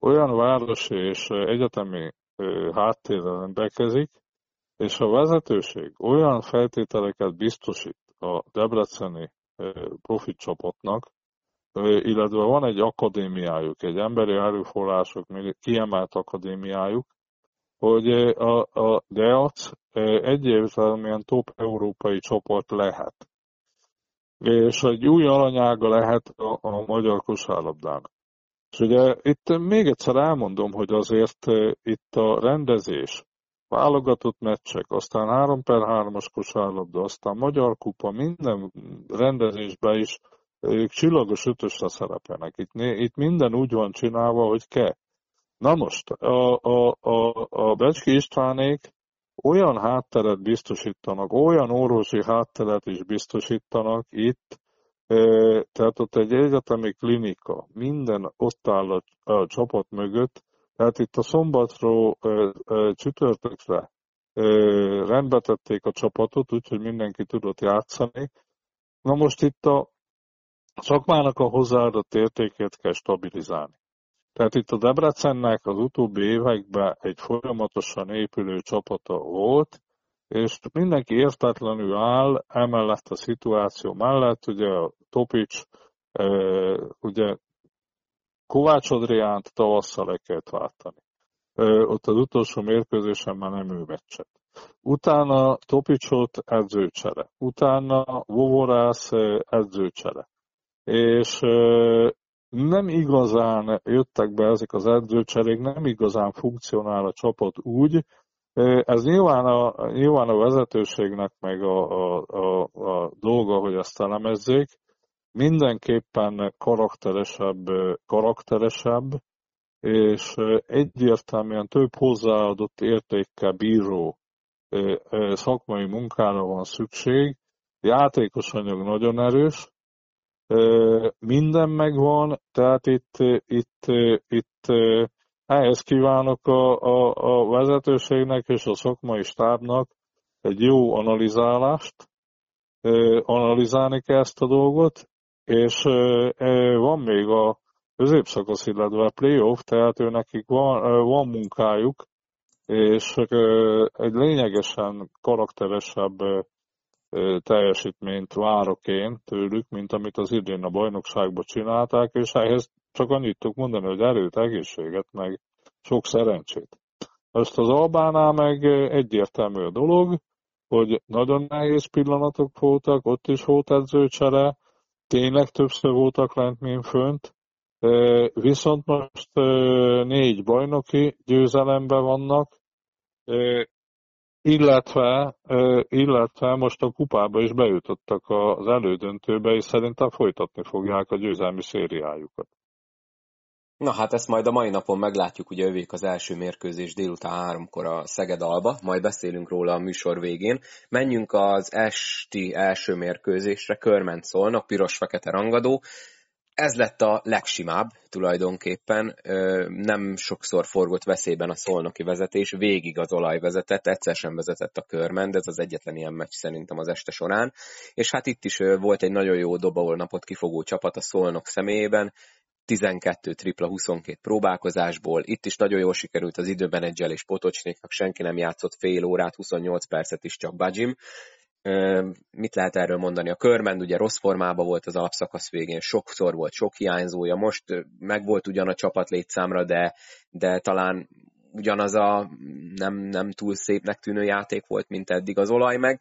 olyan városi és egyetemi háttérrel rendelkezik, és a vezetőség olyan feltételeket biztosít a debreceni profi csapatnak, illetve van egy akadémiájuk, egy emberi erőforrások kiemelt akadémiájuk, hogy a, a Deac egyértelműen top európai csapat lehet. És egy új alanyága lehet a, a magyar kosárlabdának. És ugye itt még egyszer elmondom, hogy azért itt a rendezés, válogatott meccsek, aztán három per hármas kosárlabda, aztán Magyar Kupa, minden rendezésben is ők csillagos ötösre szerepelnek. Itt, itt minden úgy van csinálva, hogy kell. Na most, a, a, a, a Becski Istvánék olyan hátteret biztosítanak, olyan orvosi hátteret is biztosítanak itt, tehát ott egy egyetemi klinika, minden ott áll a, a csapat mögött, tehát itt a szombatról csütörtökre rendbe tették a csapatot, úgyhogy mindenki tudott játszani. Na most itt a szakmának a hozzáadott értékét kell stabilizálni. Tehát itt a Debrecennek az utóbbi években egy folyamatosan épülő csapata volt, és mindenki értetlenül áll emellett a szituáció mellett, ugye a Topić, ugye Kovács Adriánt tavasszal le kellett váltani. Ott az utolsó mérkőzésen már nem ő meccset. Utána Topićot edzőcsere, utána Vovorász edzőcsere. És nem igazán jöttek be ezek az edzőcserék, nem igazán funkcionál a csapat úgy. Ez nyilván a, nyilván a vezetőségnek meg a, a, a, a dolga, hogy ezt elemezzék. Mindenképpen karakteresebb, karakteresebb, és egyértelműen több hozzáadott értékkel bíró szakmai munkára van szükség, játékos anyag nagyon erős, minden megvan, tehát itt, itt, itt ehhez kívánok a, a, a vezetőségnek és a szakmai stábnak egy jó analizálást, analizálni kell ezt a dolgot, és van még a középszakasz, illetve a playoff, tehát ő nekik van, van munkájuk, és egy lényegesen karakteresebb teljesítményt várok én tőlük, mint amit az idén a bajnokságban csinálták, és ehhez csak annyit tudok mondani, hogy erőt, egészséget, meg sok szerencsét. Most az Albánál meg egyértelmű a dolog, hogy nagyon nehéz pillanatok voltak, ott is volt edzőcsere, tényleg többször voltak lent, mint fönt, viszont most négy bajnoki győzelemben vannak, illetve, illetve most a kupába is bejutottak az elődöntőbe, és szerintem folytatni fogják a győzelmi szériájukat. Na hát ezt majd a mai napon meglátjuk, ugye övék az első mérkőzés délután háromkor a Szeged Alba, majd beszélünk róla a műsor végén. Menjünk az esti első mérkőzésre, Körmend Szolnok, piros-fekete rangadó. Ez lett a legsimább tulajdonképpen, nem sokszor forgott veszélyben a szolnoki vezetés, végig az Olaj vezetett, egyszer sem vezetett a Körmend, ez az egyetlen ilyen meccs szerintem az este során, és hát itt is volt egy nagyon jó dobaolnapot kifogó csapat a Szolnok személyében, tizenkettő tripla huszonkét próbálkozásból, itt is nagyon jól sikerült az időmenedzsel és Potocsniknak, senki nem játszott fél órát, huszonnyolc percet is csak Bajim. Mit lehet erről mondani? A Körmend ugye rossz formában volt az alapszakasz végén, sokszor volt sok hiányzója, most megvolt ugyan a csapat létszámra, de, de talán ugyanaz a nem, nem túl szépnek tűnő játék volt, mint eddig az Olaj meg.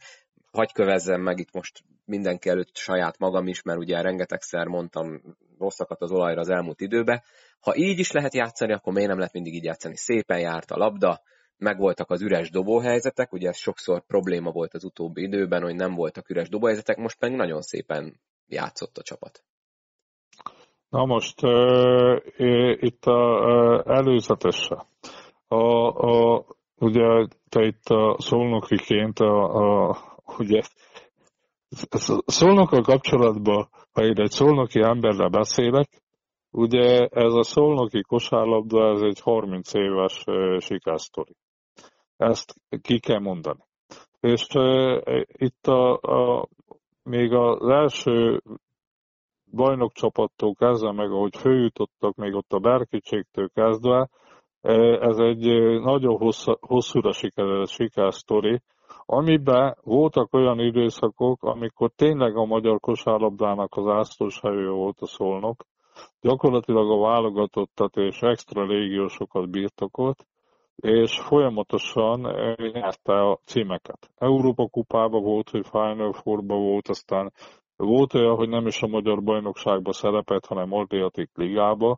Hagy kövezzem meg itt most mindenki előtt saját magam is, mert ugye rengetegszer mondtam rosszakat az Olajra az elmúlt időben. Ha így is lehet játszani, akkor miért nem lehet mindig így játszani? Szépen járt a labda, megvoltak az üres dobóhelyzetek, ugye ez sokszor probléma volt az utóbbi időben, hogy nem voltak üres dobóhelyzetek, most meg nagyon szépen játszott a csapat. Na most uh, itt a uh, előzetesre. A, a, ugye te itt a szolnokiként, a, a, ugye szolnokkal kapcsolatban, ha én egy szolnoki emberrel beszélek, ugye ez a szolnoki kosárlabda, ez egy harminc éves uh, sikásztori. Ezt ki kell mondani. És uh, itt a, a, még az első bajnokcsapattól kezdve, meg ahogy följutottak, még ott a Berkicségtől kezdve, uh, ez egy nagyon hossza, hosszúra sikerült sikásztori, amiben voltak olyan időszakok, amikor tényleg a magyar kosárlabdának az ászlóshajó volt a Szolnok, gyakorlatilag a válogatottat és extra légiósokat birtokolt, és folyamatosan nyerte a címeket. Európa kupában volt, hogy Final Fourban volt, aztán volt olyan, hogy nem is a magyar bajnokságban szerepelt, hanem Adriatic ligába.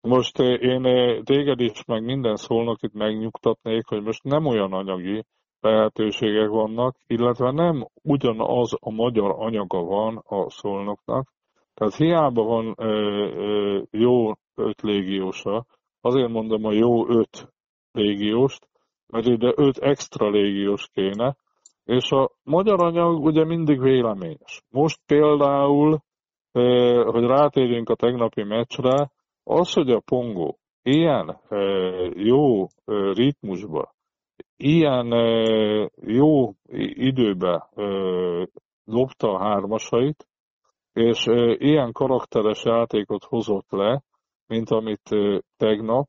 Most én téged is, meg minden szolnokit megnyugtatnék, hogy most nem olyan anyagi lehetőségek vannak, illetve nem ugyanaz a magyar anyaga van a Szolnoknak. Tehát hiába van ö, ö, jó öt légiósa, azért mondom a jó öt légióst, mert ide öt extra légiós kéne, és a magyar anyag ugye mindig véleményes. Most például, ö, hogy rátérjünk a tegnapi meccsre, az, hogy a Pongó ilyen ö, jó ö, ritmusba, ilyen ö, jó időbe ö, lopta a hármasait, és ilyen karakteres játékot hozott le, mint amit tegnap,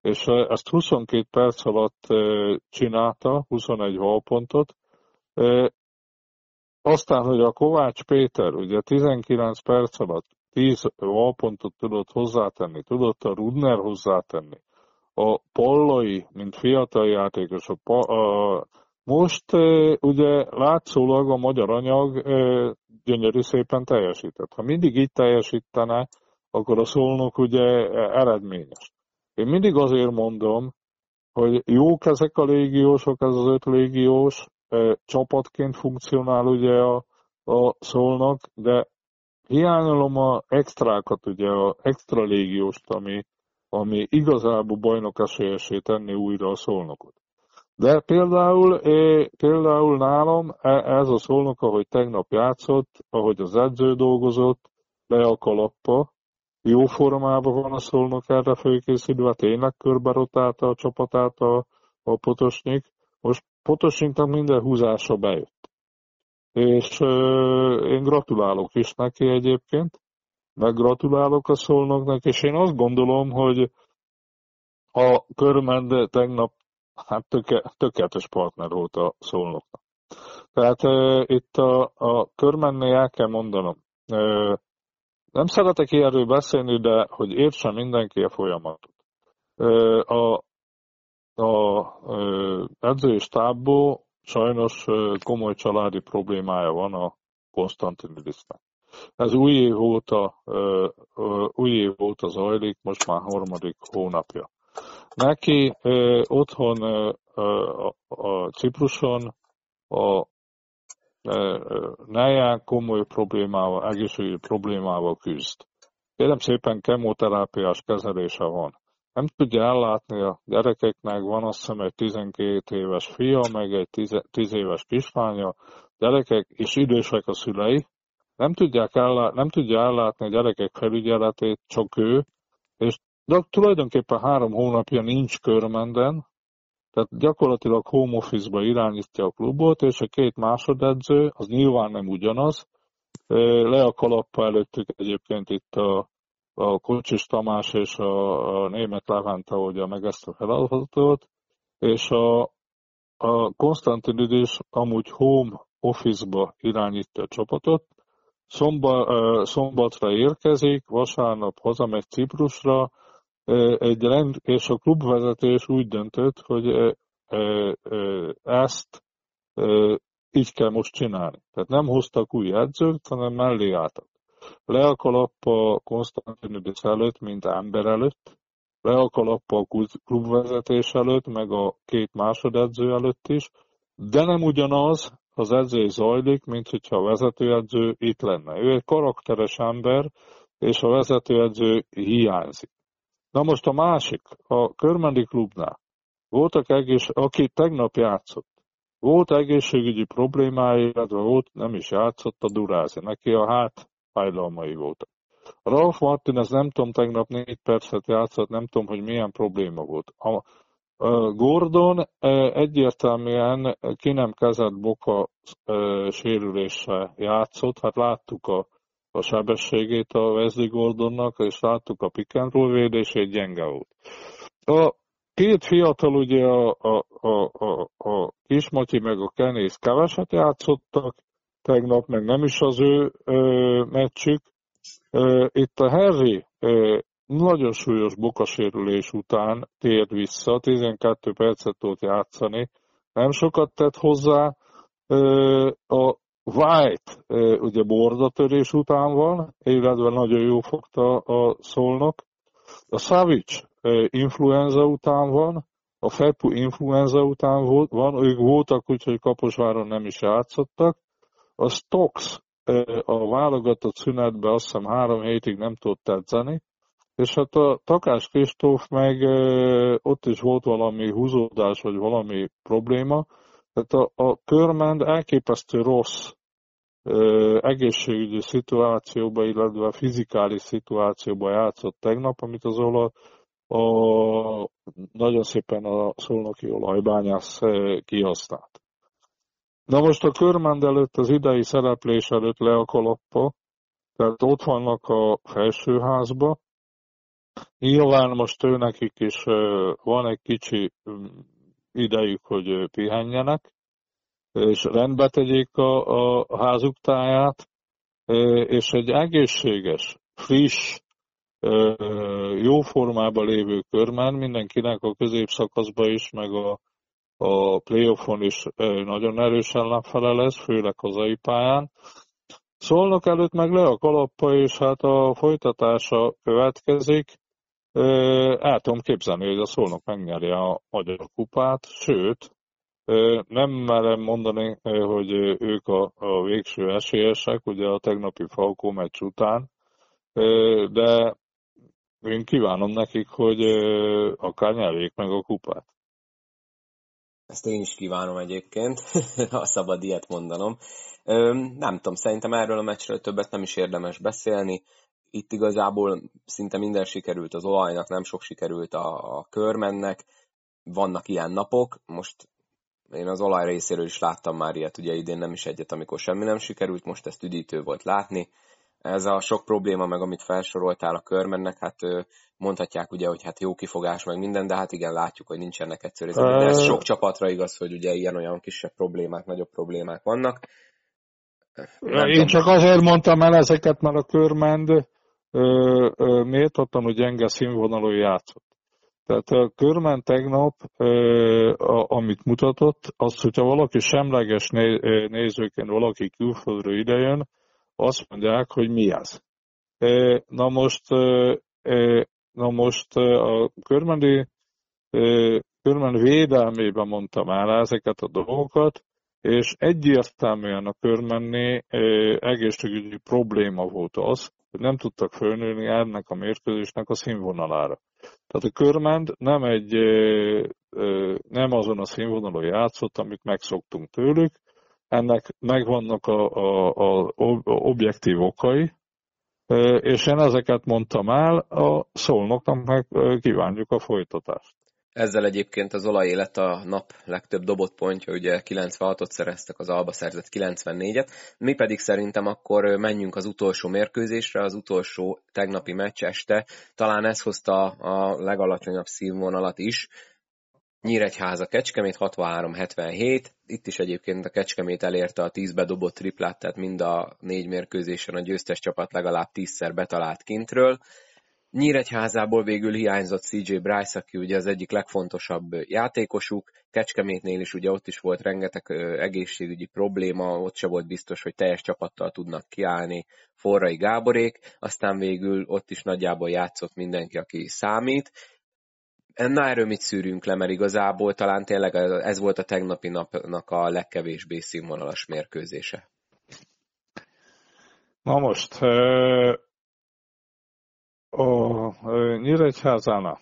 és ezt huszonkét perc alatt csinálta, huszonegy halpontot. Aztán, hogy a Kovács Péter ugye tizenkilenc perc alatt tíz halpontot tudott hozzátenni, tudott a Rudner hozzátenni, a Pallai, mint fiatal játékos, a, pa, a most ugye látszólag a magyar anyag gyönyörű szépen teljesített. Ha mindig így teljesítene, akkor a Szolnok ugye eredményes. Én mindig azért mondom, hogy jók ezek a légiósok, ez az öt légiós, csapatként funkcionál ugye a, a Szolnok, de hiányolom a extrákat, ugye a extra légióst, ami, ami igazából bajnok esélyessé tenni újra a Szolnokot. De például, é, például nálam ez a Szolnok, ahogy tegnap játszott, ahogy az edző dolgozott, le a kalappa, jó formában van a Szolnok erre fölkészülve, tényleg körbe rotálta a csapatát a, a Potocsnik. Most Potocsniknak minden húzása bejött. És euh, én gratulálok is neki egyébként, meg gratulálok a Szolnoknak, és én azt gondolom, hogy a Körmend tegnap hát töke, tökéletes partner volt a Szolnoknak. Tehát e, itt a, a Körmennél el kell mondanom, e, nem szeretek ilyenről beszélni, de hogy értse mindenki a folyamatot. E, a a e, edzői stábból sajnos komoly családi problémája van a Konstantinidisnek. Ez új év óta, e, új év óta zajlik, most már harmadik hónapja. Neki eh, otthon eh, a, a Cipruson a eh, náján komoly problémával, egészségügyi problémával küzd. Kérem szépen kemoterápiás kezelése van. Nem tudja ellátni a gyerekeknek, van azt hiszem egy tizenkét éves fia, meg egy tíz éves kislánya, gyerekek és idősek a szülei. Nem, tudják ellát, nem tudja ellátni a gyerekek felügyeletét, csak ő, és de tulajdonképpen három hónapja nincs Körmenden, tehát gyakorlatilag home office-ba irányítja a klubot, és a két másodedző, az nyilván nem ugyanaz. Le a kalappa előttük egyébként itt a, a Kocsis Tamás és a, a német Levent, ahogy meg ezt a feladatot, és a, a Konstantinidis amúgy home office-ba irányítja a csapatot. Szomba, szombatra érkezik, vasárnap hazamegy Ciprusra, Egy rend, és a klubvezetés úgy döntött, hogy ezt így kell most csinálni. Tehát nem hoztak új edzőt, hanem mellé álltak. Le a kalappa Konstantinidis előtt, mint ember előtt, le a kalappa a klubvezetés előtt, meg a két másodedző előtt is, de nem ugyanaz az edző zajlik, mint hogyha a vezetőedző itt lenne. Ő egy karakteres ember, és a vezetőedző hiányzik. Na most a másik, a Körmendi klubnál, voltak egész, aki tegnap játszott, volt egészségügyi problémája, illetve volt, nem is játszott a durázi, neki a hát fájdalmai voltak. Ralf Martinez, nem tudom, tegnap négy percet játszott, nem tudom, hogy milyen probléma volt. A Gordon egyértelműen ki nem kezelt boka sérüléssel játszott, hát láttuk a a sebességét a Wesley Gordonnak, és láttuk a pick and roll védését, gyenge volt. A két fiatal, ugye a, a, a, a, a Kismatyi meg a Kenész keveset játszottak, tegnap meg nem is az ő ö, meccsük. Ö, itt a Harry ö, nagyon súlyos bokasérülés után tért vissza, tizenkét percet tudott játszani, nem sokat tett hozzá. Ö, a White, ugye bordatörés után van, illetve nagyon jó fogta a Szolnok. A Savic influenza után van, a Fepu influenza után van, ők voltak úgy, hogy Kaposváron nem is játszottak. A Stox a válogatott szünetben azt hiszem három hétig nem tudott edzeni, és hát a Takás Kristóf meg ott is volt valami húzódás, vagy valami probléma. Tehát a, a Körmend elképesztő rossz ö, egészségügyi szituációba, illetve fizikális szituációba játszott tegnap, amit az olaj, a, nagyon szépen a szolnoki olajbányász ö, kihasznált. Na most a Körmend előtt, az idei szereplés előtt le a kalappa, tehát ott vannak a felsőházba. Nyilván most őnekik is ö, van egy kicsi ö, idejük, hogy pihenjenek, és rendbe tegyék a, a házuk táját, és egy egészséges, friss, jó formában lévő Körmend mindenkinek a középszakaszban is, meg a, a playoffon is nagyon erős ellenfele lesz, főleg hazai pályán. Szolnok előtt meg le a kalappa, és hát a folytatása következik. El tudom képzelni, hogy a Szolnok megnyeri a Magyar Kupát, sőt, nem merem mondani, hogy ők a, a végső esélyesek, ugye a tegnapi Falco meccs után, de én kívánom nekik, hogy akár nyerjék meg a kupát. Ezt én is kívánom egyébként, ha szabad ilyet mondanom. Nem tudom, szerintem erről a meccsről többet nem is érdemes beszélni. Itt igazából szinte minden sikerült az Olajnak, nem sok sikerült a, a Körmennek. Vannak ilyen napok, most én az Olaj részéről is láttam már ilyet, ugye idén nem is egyet, amikor semmi nem sikerült, most ezt üdítő volt látni. Ez a sok probléma meg, amit felsoroltál a Körmennek, hát mondhatják ugye, hogy hát jó kifogás meg minden, de hát igen, látjuk, hogy nincsenek egyszerűen. De ez sok csapatra igaz, hogy ugye ilyen-olyan kisebb problémák, nagyobb problémák vannak. Nem én tudom. Csak azért mondtam el ezeket, mert a Körmend méltatlanul gyenge színvonalú játszott. Tehát a Körmend tegnap, ö, a, amit mutatott, az, hogyha valaki semleges né, nézőként, valaki külföldről idejön, azt mondják, hogy mi ez. Na most, na most a Körmendi, Körmend védelmében mondtam el ezeket a dolgokat, és egyértelműen a Körmenné egészségügyi probléma volt az, hogy nem tudtak fölnőni ennek a mérkőzésnek a színvonalára. Tehát a Körmend nem, egy, nem azon a színvonalon játszott, amit megszoktunk tőlük, ennek megvannak a, a, a, a objektív okai, és én ezeket mondtam el, a Szolnoknak meg kívánjuk a folytatást. Ezzel egyébként az Olaj lett a nap legtöbb dobott pontja, ugye kilencvenhatot szereztek, az Alba szerzett kilencvennégyet, mi pedig szerintem akkor menjünk az utolsó mérkőzésre, az utolsó tegnapi meccs este, talán ez hozta a legalacsonyabb színvonalat is, Nyíregyháza Kecskemét hatvanhárom hetvenhét, itt is egyébként a Kecskemét elérte a tízbe dobott triplát, tehát mind a négy mérkőzésen a győztes csapat legalább tízszer betalált kintről. Nyíregyházából végül hiányzott cé jé Bryce, aki ugye az egyik legfontosabb játékosuk, Kecskemétnél is ugye ott is volt rengeteg egészségügyi probléma, ott se volt biztos, hogy teljes csapattal tudnak kiállni Forrai Gáborék, aztán végül ott is nagyjából játszott mindenki, aki számít. Na, erről mit szűrünk le, mert igazából talán tényleg ez volt a tegnapi napnak a legkevésbé színvonalas mérkőzése. Na most, a Nyíregyházánál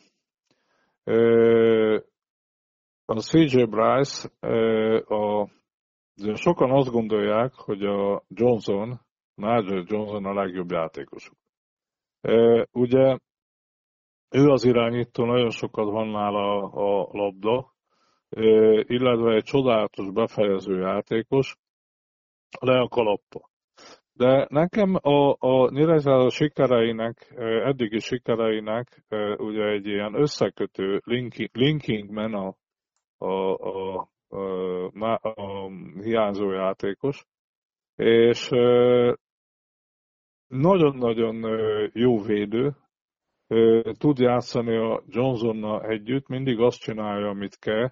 a cé jé Bryce, a, sokan azt gondolják, hogy a Johnson, Nigel Johnson a legjobb játékosuk. Ugye ő az irányító, nagyon sokat van nála a labda, illetve egy csodálatos befejező játékos, le a kalappa. De nekem a, a Nyíregyháza sikereinek, eddigi sikereinek ugye egy ilyen összekötő linki, linking man a, a, a, a, a hiányzó játékos, és nagyon-nagyon jó védő, tud játszani a Johnsonnal együtt, mindig azt csinálja, amit kell,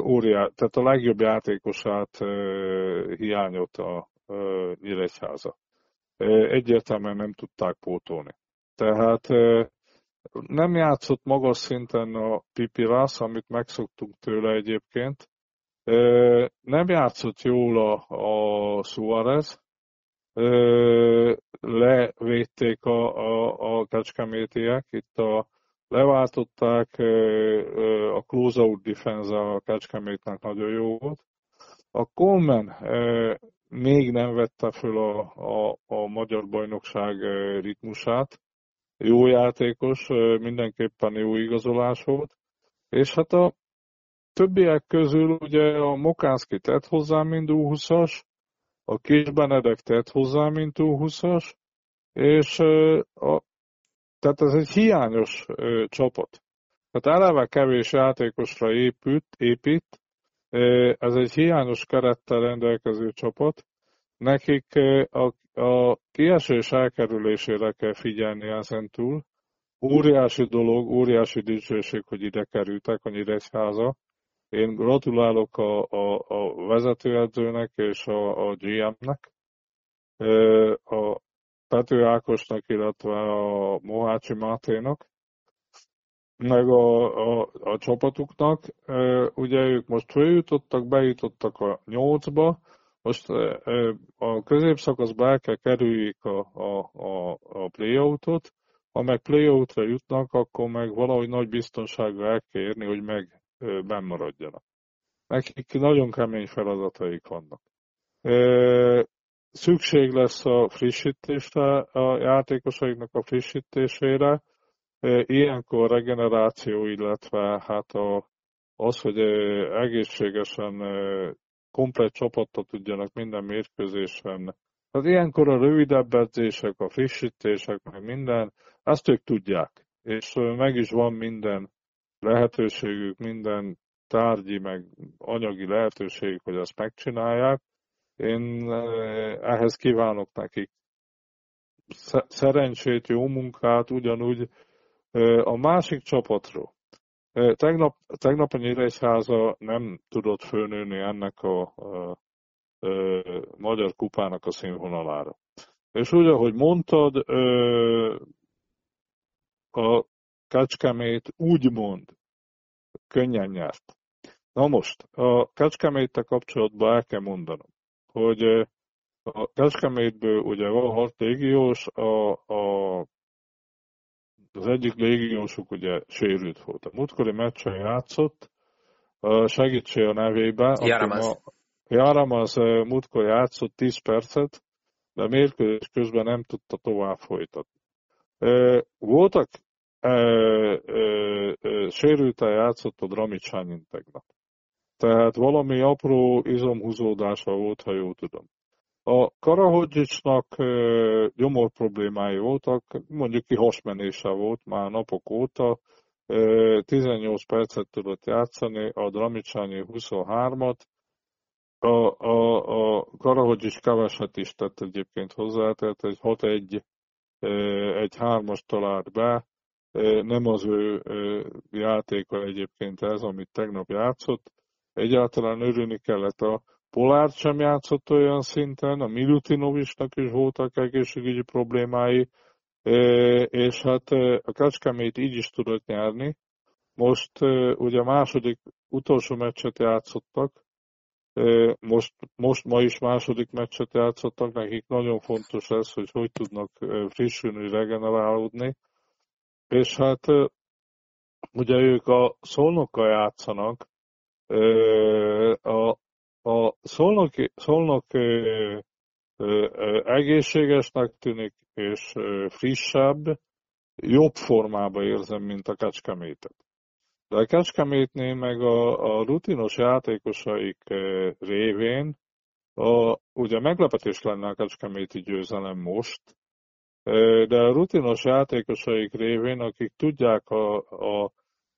óriá, tehát a legjobb játékosát hiányolt a Nyíregyháza. Egyértelműen nem tudták pótolni. Tehát nem játszott magas szinten a Pipirász, amit megszoktunk tőle egyébként. Nem játszott jól a, a Suárez, levédték a, a, a kecskemétiek, itt a, leváltották, a close-out defense a Kecskemétnek nagyon jó volt. A Coleman még nem vette föl a, a, a magyar bajnokság ritmusát, jó játékos, mindenképpen jó igazolás volt, és hát a többiek közül ugye a Mokánszki tett hozzá mind U huszas, a Kis Benedek tett hozzá, mint U huszas, és a, tehát ez egy hiányos ö, csapat. Tehát eleve kevés játékosra épít, épít, ez egy hiányos kerettel rendelkező csapat. Nekik a, a kiesés elkerülésére kell figyelni ezentúl. Óriási dolog, óriási dicsőség, hogy ide kerültek a Nyíregyháza. Én gratulálok a, a, a vezetőedzőnek és a, a gé em-nek, a Pető Ákosnak, illetve a Mohácsi Máténak, meg a, a, a csapatuknak. Ugye ők most följutottak, bejutottak a nyolcba, most a középszakaszba el kell kerüljék a, a, a, a play-outot, ha meg play-outra jutnak, akkor meg valahogy nagy biztonsággal el kell érni, hogy meg bennmaradjanak. Nekik nagyon kemény feladataik vannak. Szükség lesz a frissítésre, a játékosaiknak a frissítésére. Ilyenkor regeneráció, illetve hát a, az, hogy egészségesen komplett csapatta tudjanak minden mérkőzésen. Tehát ilyenkor a rövidebb edzések, a frissítések, meg minden, ezt ők tudják. És meg is van minden lehetőségük, minden tárgyi, meg anyagi lehetőségük, hogy ezt megcsinálják. Én ehhez kívánok nekik szerencsét, jó munkát, ugyanúgy a másik csapatról. Tegnap, tegnap a Nyíregyháza nem tudott fölnőni ennek a, a, a Magyar Kupának a színvonalára. És úgy, ahogy mondtad, a Kecskemét úgymond könnyen nyert. Na most, a Kecskeméttel kapcsolatban el kell mondanom, hogy a Kecskemétből ugye van hat légiós, a, a az egyik légiósuk ugye sérült volt. A múltkori meccsen játszott, segítség a nevében. Járamaz. Járamaz múltkor játszott tíz percet, de a mérkőzés közben nem tudta tovább folytatni. Voltak sérülten játszott a Dramicsányin tegnap. Tehát valami apró izomhúzódása volt, ha jól tudom. A Karahodzsicsnak gyomor problémái voltak, mondjuk ki hasmenése volt már napok óta, tizennyolc percet tudott játszani, a Dramicsányi huszonhármat, a, a, a Karahodzsics keveset is tett egyébként hozzá, tehát egy hat egy hármas talált be, nem az ő játéka egyébként ez, amit tegnap játszott, egyáltalán örülni kellett. A Polár sem játszott olyan szinten, a Milutinovicsnak is voltak egészségügyi problémái, és hát a Kecskemét így is tudott nyerni. Most ugye a második, utolsó meccset játszottak, most, most ma is második meccset játszottak, nekik nagyon fontos ez, hogy hogy tudnak frissülni, regenerálódni, és hát ugye ők a Szolnokkal játszanak, a A Szolnok, Szolnok ö, ö, ö, egészségesnek tűnik, és ö, frissebb, jobb formába érzem, mint a Kecskemétet. De a Kecskemétnél meg a, a rutinos játékosaik ö, révén, a, ugye meglepetés lenne a kecskeméti győzelem most, ö, de a rutinos játékosaik révén, akik tudják a, a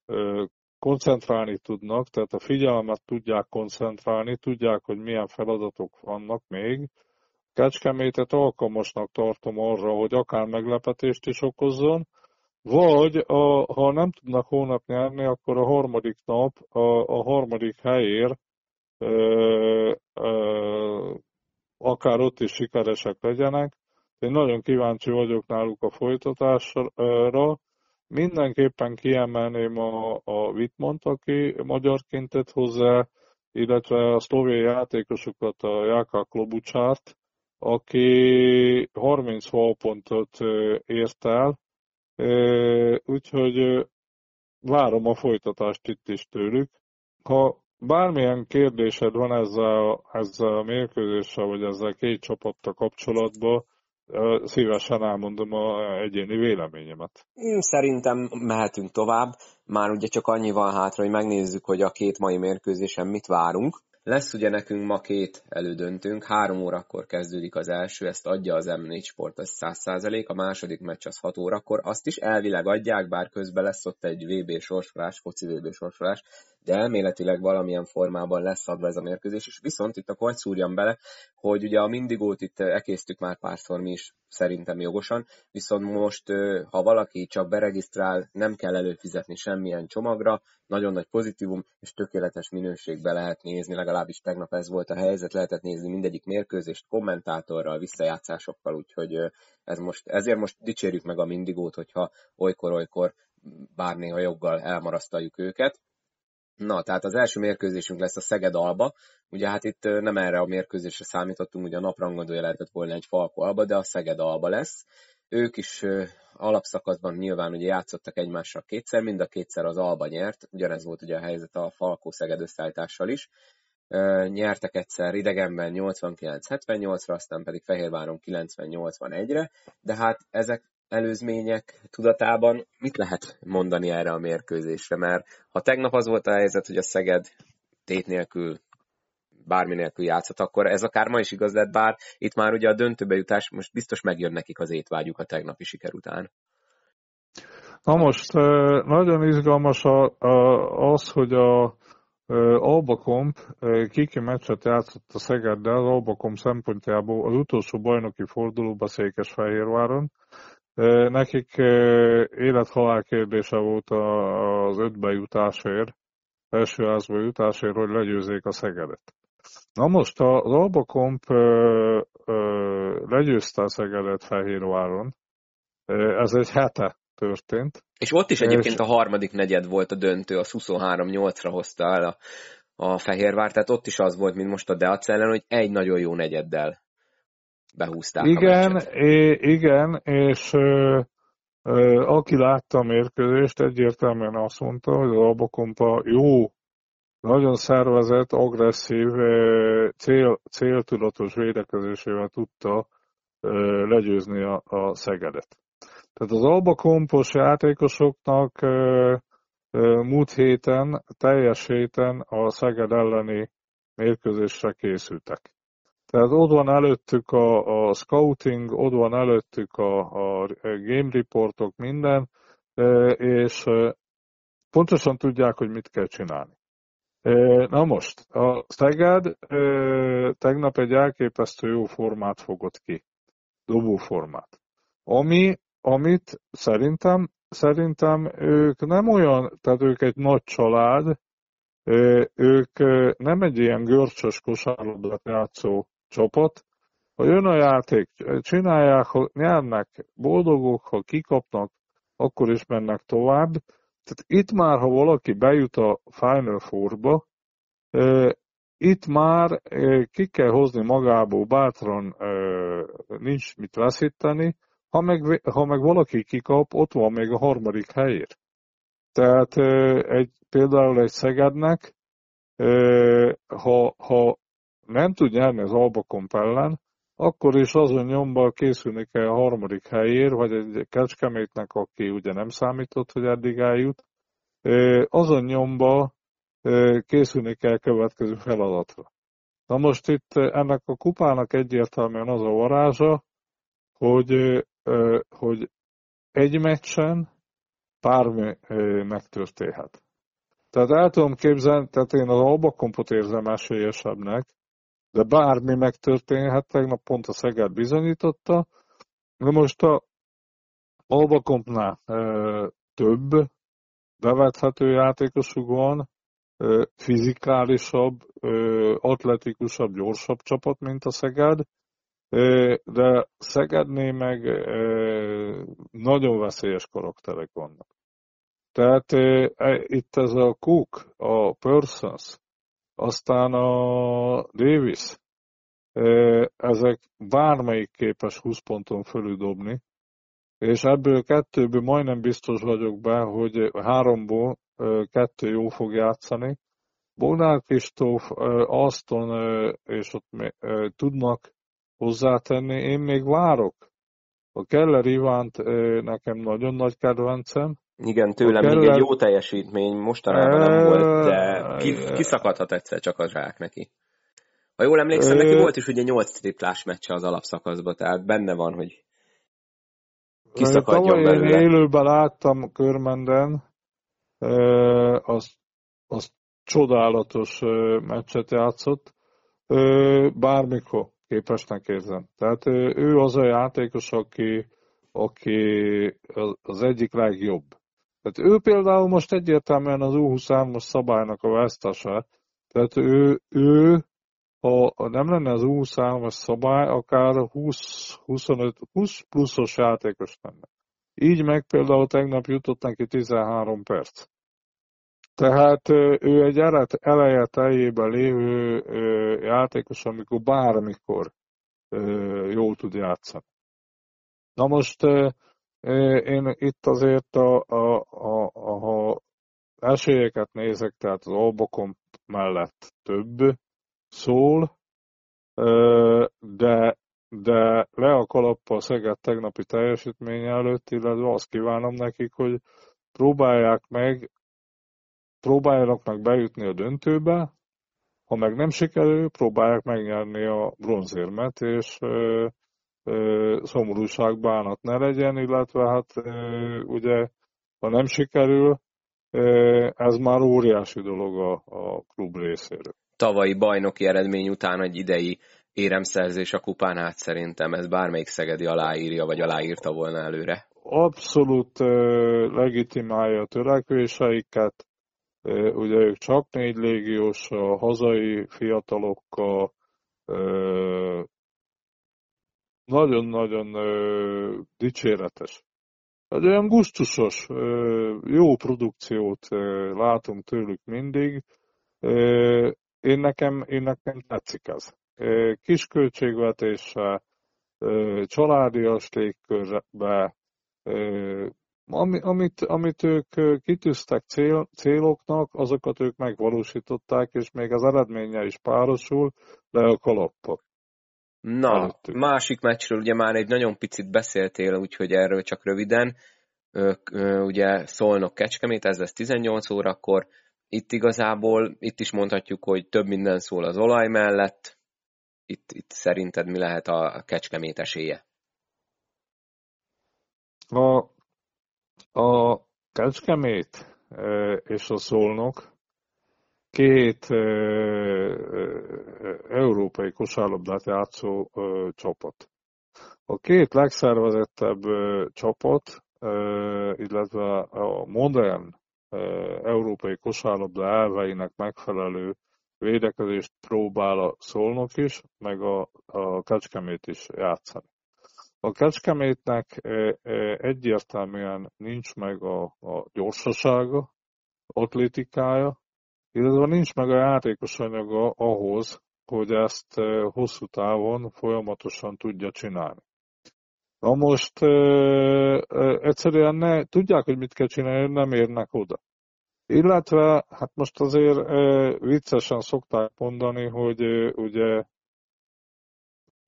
ö, koncentrálni tudnak, tehát a figyelmet tudják koncentrálni, tudják, hogy milyen feladatok vannak még. Kecskemétet alkalmasnak tartom arra, hogy akár meglepetést is okozzon, vagy a, ha nem tudnak hónap nyerni, akkor a harmadik nap, a, a harmadik helyért e, e, akár ott is sikeresek legyenek. Én nagyon kíváncsi vagyok náluk a folytatásra. Mindenképpen kiemelném a, a Wittmant, aki magyarként tett hozzá, illetve a szlovén játékosokat, a Jáka Klobucsárt, aki harminc falpontot ért el, úgyhogy várom a folytatást itt is tőlük. Ha bármilyen kérdésed van ezzel, ezzel a mérkőzéssel, vagy ezzel két csapattal kapcsolatban, szívesen elmondom a egyéni véleményemet. Én szerintem mehetünk tovább, már ugye csak annyi van hátra, hogy megnézzük, hogy a két mai mérkőzésen mit várunk. Lesz ugye nekünk ma két elődöntőnk, három órakor kezdődik az első, ezt adja az em négy Sport, az száz százalék, a második meccs az hat órakor, azt is elvileg adják, bár közben lesz ott egy vé bé sorsolás, foci vé bé sorsolás, de elméletileg valamilyen formában lesz adva ez a mérkőzés, és viszont itt akkor szúrjam bele, hogy ugye a Mindigót itt ekésztük már párszor mi is, szerintem jogosan, viszont most, ha valaki csak beregisztrál, nem kell előfizetni semmilyen csomagra, nagyon nagy pozitívum, és tökéletes minőségbe lehet nézni, legalábbis tegnap ez volt a helyzet, lehetett nézni mindegyik mérkőzést kommentátorral, visszajátszásokkal, úgyhogy ez most, ezért most dicsérjük meg a Mindigót, hogyha olykor-olykor bár néha joggal elmarasztaljuk őket. Na, tehát az első mérkőzésünk lesz a Szeged-Alba. Ugye hát itt nem erre a mérkőzésre számítottunk, ugye a naprangadója lehetett volna egy Falco-Alba, de a Szeged-Alba lesz. Ők is alapszakaszban nyilván ugye játszottak egymással kétszer, mind a kétszer az Alba nyert, ugyanez volt ugye a helyzet a Falco Szeged összeállítással is. Nyertek egyszer idegenben nyolcvankilenc hetvennyolcra, aztán pedig Fehérváron kilencven nyolcvanegyre, de hát ezek előzmények tudatában mit lehet mondani erre a mérkőzésre? Mert ha tegnap az volt a helyzet, hogy a Szeged tét nélkül, bármi nélkül játszott, akkor ez akár ma is igaz lett, bár itt már ugye a döntőbe jutás, most biztos megjön nekik az étvágyuk a tegnapi siker után. Na most nagyon izgalmas az, hogy a Albacom kiki meccset játszott a Szegeddel, az Albacom szempontjából az utolsó bajnoki fordulóba Székesfehérváron. Nekik élet-halál kérdése volt az ötbe jutásért, első házba jutásért, hogy legyőzzék a Szegedet. Na most az Albacom legyőzte a Szegedet Fehérváron, ez egy hete történt. És ott is egyébként és... a harmadik negyed volt a döntő, az huszonhárom nyolcra hozta el a, a Fehérvár, tehát ott is az volt, mint most a Deac ellen, hogy egy nagyon jó negyeddel behúzták igen, a meccset. É, igen, és ö, ö, aki látta a mérkőzést, egyértelműen azt mondta, hogy az Albakompa jó, nagyon szervezett, agresszív, ö, cél, céltudatos védekezésével tudta ö, legyőzni a, a Szegedet. Tehát az Albakompos játékosoknak ö, ö, múlt héten, teljes héten a Szeged elleni mérkőzésre készültek. Tehát ott van előttük a, a scouting, ott van előttük a, a game reportok, minden, és pontosan tudják, hogy mit kell csinálni. Na most, a Szeged tegnap egy elképesztő jó formát fogott ki, dobó formát, ami, amit szerintem, szerintem ők nem olyan, tehát ők egy nagy család, ők nem egy ilyen görcsös kosárlabdát játszó csapat, ha jön a játék, csinálják, ha nyernek, boldogok, ha kikapnak, akkor is mennek tovább. Tehát itt már, ha valaki bejut a Final Fourba, itt már ki kell hozni magából bátran, nincs mit veszíteni, ha meg, ha meg valaki kikap, ott van még a harmadik helyért. Tehát egy, például egy Szegednek, ha, ha nem tud nyerni az Albacom ellen, akkor is azon nyomban készülni kell a harmadik helyért, vagy egy Kecskemétnek, aki ugye nem számított, hogy eddig eljut, azon nyomban készülni kell a következő feladatra. Na most itt ennek a kupának egyértelműen az a varázsa, hogy, hogy egy meccsen bármi megtörténhet. Tehát el tudom képzelni, tehát én az Albacompot érzem esélyesebbnek, de bármi megtörténhet, tegnap pont a Szeged bizonyította. De most a Albacompnál e, több bevethető játékosuk van, e, fizikálisabb, e, atletikusabb, gyorsabb csapat, mint a Szeged, e, de Szegednél meg e, nagyon veszélyes karakterek vannak. Tehát e, e, itt ez a Cook, a Persons, aztán a Davis, ezek bármelyik képes húsz ponton fölül dobni, és ebből kettőből majdnem biztos vagyok be, hogy háromból kettő jó fog játszani. Bognár Kristóf, Aszton és ott tudnak hozzátenni. Én még várok. A Keller Ivánt nekem nagyon nagy kedvencem. Igen, tőlem Keller... még egy jó teljesítmény, mostanában e... nem volt, de ki, kiszakadhat egyszer csak a zsák neki. Ha jól emlékszem, e... neki volt is ugye nyolc triplás meccse az alapszakaszban, tehát benne van, hogy kiszakadjon belőle. Én élőben láttam Körmenden, az, az csodálatos meccset játszott, bármikor képesnek érzem. Tehát ő az a játékos, aki, aki az egyik legjobb. Tehát ő például most egyértelműen az U huszonhármas szabálynak a vesztese. Tehát ő, ő ha nem lenne az U huszonhármas szabály, akár húsz huszonöt húsz pluszos játékos lenne. Így meg például tegnap jutott neki tizenhárom perc. Tehát ő egy eleje teljében lévő játékos, amikor bármikor jól tud játszani. Na most én itt azért a, a, a, a, a esélyeket nézek, tehát az Albacom mellett több szól, de, de le a kalappal Szeged tegnapi teljesítménye előtt, illetve azt kívánom nekik, hogy próbálják meg, próbáljanak meg bejutni a döntőbe, ha meg nem sikerül, próbálják megnyerni a bronzérmet, és ö, ö, szomorúság, bánat ne legyen, illetve hát ö, ugye, ha nem sikerül, ö, ez már óriási dolog a, a klub részéről. Tavalyi bajnoki eredmény után egy idei éremszerzés a kupán, hát szerintem ez bármelyik szegedi aláírja, vagy aláírta volna előre. Abszolút ö, legitimálja a törekvéseiket. Ugye ők csak négy légiós, a hazai fiatalokkal nagyon-nagyon dicséretes. Egy olyan gusztusos, jó produkciót látunk tőlük mindig. Én nekem, én nekem tetszik ez. Kis költségvetéssel, családias légkörbe, Amit, amit ők kitűztek cél, céloknak, azokat ők megvalósították, és még az eredménye is párosul le a kalappal. Na, előttük. Másik meccsről ugye már egy nagyon picit beszéltél, úgyhogy erről csak röviden. Ugye Szolnok Kecskemét, ez lesz tizennyolc órakor. Itt igazából, itt is mondhatjuk, hogy több minden szól az olaj mellett. Itt, itt szerinted mi lehet a Kecskemét esélye? A A Kecskemét és a Szolnok két európai kosárlabdát játszó csapat. A két legszervezettebb csapat, illetve a modern európai kosárlabda elveinek megfelelő védekezést próbál a Szolnok is, meg a, a Kecskemét is játszani. A Kecskemétnek egyértelműen nincs meg a, a gyorsasága, atlétikája, illetve nincs meg a játékos anyaga ahhoz, hogy ezt hosszú távon folyamatosan tudja csinálni. Na most egyszerűen ne, tudják, hogy mit kell csinálni, nem érnek oda. Illetve, hát most azért viccesen szokták mondani, hogy ugye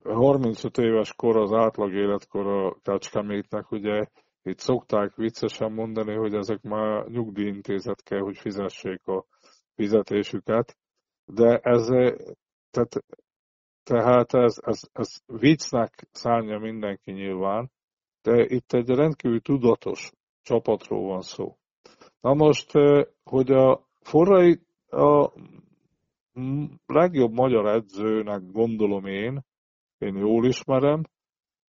harmincöt éves kor az átlag életkor a Kecskemétnek, ugye itt szokták viccesen mondani, hogy ezek már nyugdíjintézet kell, hogy fizessék a fizetésüket, de ez, tehát, tehát ez, ez, ez viccnek szánja mindenki nyilván, de itt egy rendkívül tudatos csapatról van szó. Na most, hogy a forrai a legjobb magyar edzőnek gondolom én, én jól ismerem,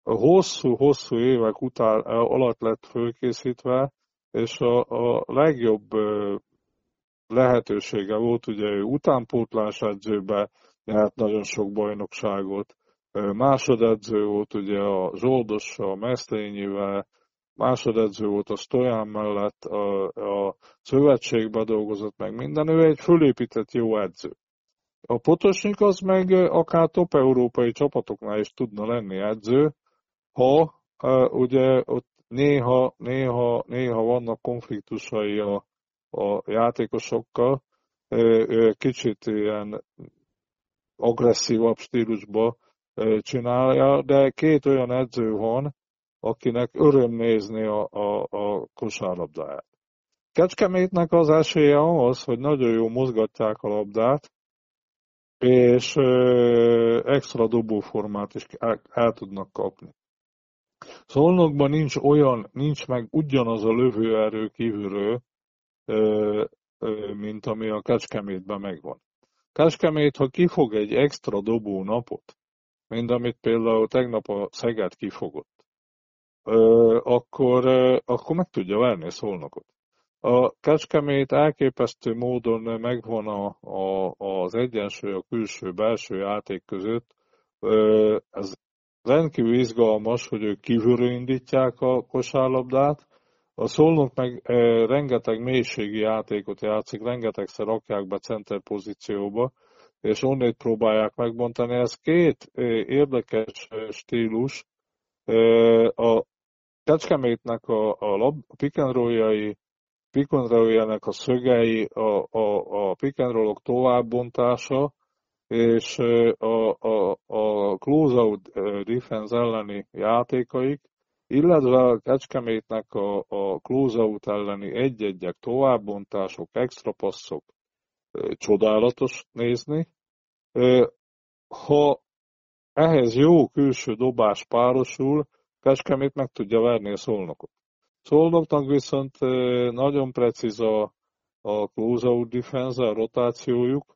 a hosszú-hosszú évek után alatt lett fölkészítve, és a, a legjobb lehetősége volt, ugye ő utánpótlás edzőbe nyert nagyon sok bajnokságot, másodedző volt ugye a Zsoldossal, a Meszlényivel, másodedző volt a Sztoján mellett, a, a szövetségbe dolgozott meg minden, ő egy fölépített jó edző. A Potocsnik az meg akár top európai csapatoknál is tudna lenni edző, ha ugye ott néha, néha, néha vannak konfliktusai a, a játékosokkal, kicsit ilyen agresszívabb stílusba csinálja, de két olyan edző van, akinek öröm nézni a, a, a kosárlabdáját. Kecskemétnek az esélye az, hogy nagyon jól mozgatják a labdát, és extra dobóformát is el, el tudnak kapni. Szolnokban nincs olyan, nincs meg ugyanaz a lövőerő kívülről, mint ami a Kecskemétben megvan. Kecskemét, ha kifog egy extra dobó napot, mint amit például tegnap a Szeged kifogott, akkor, akkor meg tudja verni Szolnokot. A Kecskemét elképesztő módon megvan a, a, az egyensúly a külső-belső játék között. Ez rendkívül izgalmas, hogy ők kívülről indítják a kosárlabdát. A Szolnok meg rengeteg mélységi játékot játszik, rengetegszer rakják be center pozícióba, és onnét próbálják megbontani. Ez két érdekes stílus, A Kecskemétnek a, a, a pick and roll-jai, pick and roll-jának a szögei, a, a, a pick and roll-ok továbbontása, és a, a, a close-out defense elleni játékaik, illetve a Kecskemétnek a, a close-out elleni egy-egyek továbbontások, extra passzok, csodálatos nézni. Ha ehhez jó külső dobás párosul, Kecskemét meg tudja verni a Szolnokot. Szolnoknak viszont nagyon precíz a, a close-out defense, a rotációjuk.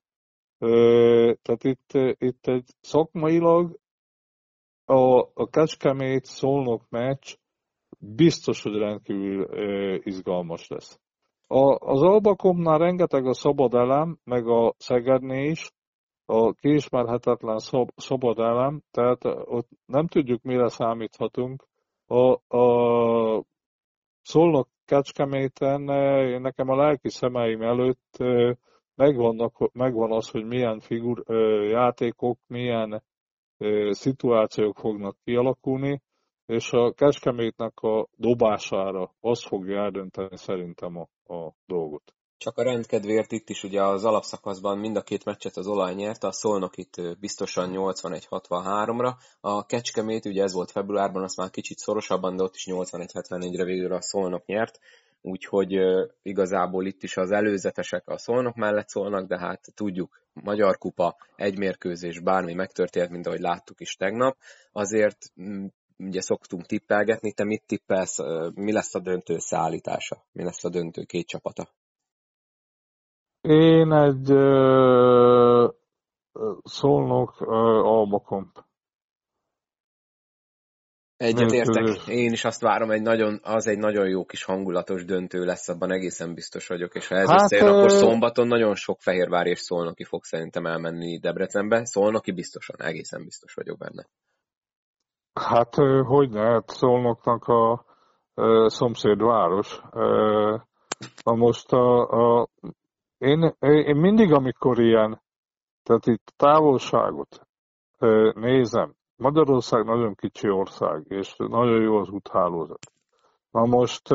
Tehát itt, itt egy szakmailag a, a Kecskemét-Szolnok meccs biztos, hogy rendkívül izgalmas lesz. A, az Albacomnál rengeteg a szabad elem, meg a Szegednél is, a kiismerhetetlen szab, szabad elem, tehát ott nem tudjuk, mire számíthatunk. A, a Szolnok Kecskeméten nekem a lelki szemeim előtt megvannak, megvan az, hogy milyen figur, játékok, milyen szituációk fognak kialakulni, és a Kecskemétnek a dobására az fogja eldönteni szerintem a, a dolgot. Csak a rendkedvéért itt is ugye az alapszakaszban mind a két meccset az Olaj nyerte, a Szolnok itt biztosan nyolcvanegy hatvanháromra, a Kecskemét ugye ez volt februárban, azt már kicsit szorosabban, de ott is nyolcvanegy hetvennégyre végül a Szolnok nyert, úgyhogy igazából itt is az előzetesek a Szolnok mellett szólnak, de hát tudjuk, Magyar Kupa, egy mérkőzés, bármi megtörtént, mint ahogy láttuk is tegnap, azért ugye szoktunk tippelgetni, te mit tippelsz, mi lesz a döntő szállítása, mi lesz a döntő két csapata? Én egy uh, Szolnok uh, Albacom. Egyet értek. Én is azt várom, egy nagyon, az egy nagyon jó kis hangulatos döntő lesz, abban egészen biztos vagyok, és ha ez hát, összejön, akkor szombaton nagyon sok Fehérvár és Szolnoki fog szerintem elmenni Debrecenbe. Szolnoki biztosan, egészen biztos vagyok benne. Hát, hogy ne, Szolnoknak a, a szomszédváros. A most a, a Én, én mindig, amikor ilyen, tehát itt távolságot nézem, Magyarország nagyon kicsi ország, és nagyon jó az úthálózat. Na most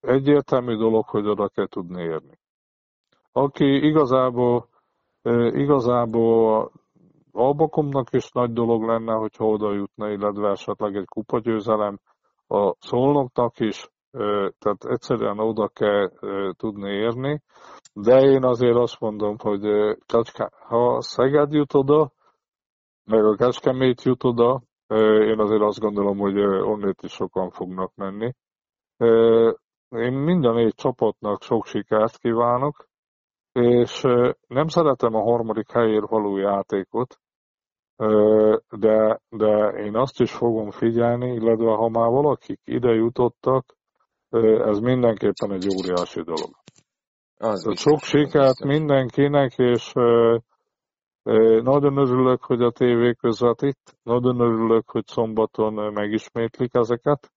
egyértelmű dolog, hogy oda kell tudni érni. Aki igazából, igazából Albacomnak is nagy dolog lenne, hogyha oda jutna, illetve esetleg egy kupagyőzelem, a Szolnoknak is, tehát egyszerűen oda kell tudni érni, de én azért azt mondom, hogy ha Szeged jut oda, meg a Kecskemét jut oda, én azért azt gondolom, hogy onnét is sokan fognak menni. Én mind a négy csapatnak sok sikert kívánok, és nem szeretem a harmadik helyért való játékot, de, de én azt is fogom figyelni, illetve ha már valakik ide jutottak, ez mindenképpen egy óriási dolog. Az sok sikert mindenkinek, és nagyon örülök, hogy a tévé közvetít, nagyon örülök, hogy szombaton megismétlik ezeket.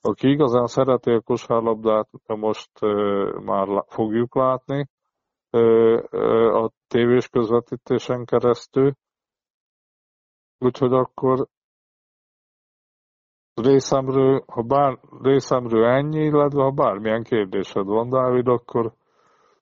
Aki igazán szereti a kosárlabdát, most már fogjuk látni a tévés közvetítésen keresztül. Úgyhogy akkor Részemről, ha bár, részemről ennyi, illetve ha bármilyen kérdésed van, Dávid, akkor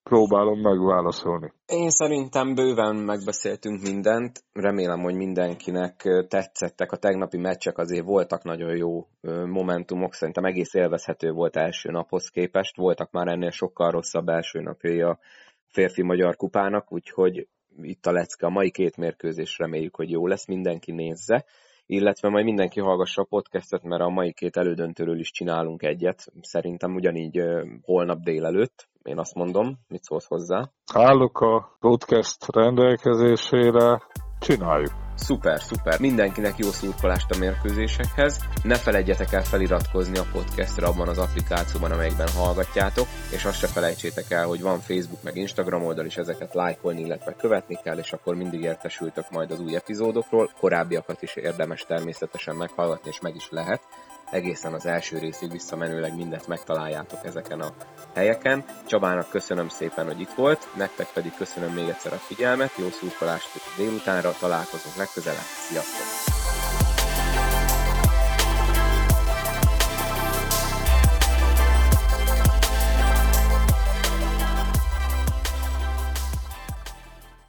próbálom megválaszolni. Én szerintem bőven megbeszéltünk mindent. Remélem, hogy mindenkinek tetszettek a tegnapi meccsek, azért voltak nagyon jó momentumok. Szerintem egész élvezhető volt első naphoz képest. Voltak már ennél sokkal rosszabb első napjai a férfi Magyar Kupának, úgyhogy itt a lecke, a mai két mérkőzés reméljük, hogy jó lesz, mindenki nézze. Illetve majd mindenki hallgassa a podcastet, mert a mai két elődöntőről is csinálunk egyet. Szerintem ugyanígy holnap délelőtt, én azt mondom, mit szólsz hozzá? Állok a podcast rendelkezésére, csináljuk. Szuper, szuper. Mindenkinek jó szurkolást a mérkőzésekhez. Ne felejtjetek el feliratkozni a podcastra abban az applikációban, amelyikben hallgatjátok, és azt se felejtsétek el, hogy van Facebook meg Instagram oldal, és ezeket lájkolni, illetve követni kell, és akkor mindig értesültök majd az új epizódokról. Korábbiakat is érdemes természetesen meghallgatni, és meg is lehet. Egészen az első részig visszamenőleg mindent megtaláljátok ezeken a helyeken. Csabának köszönöm szépen, hogy itt volt, nektek pedig köszönöm még egyszer a figyelmet, jó szurkolást délutánra, találkozunk legközelebb, sziasztok!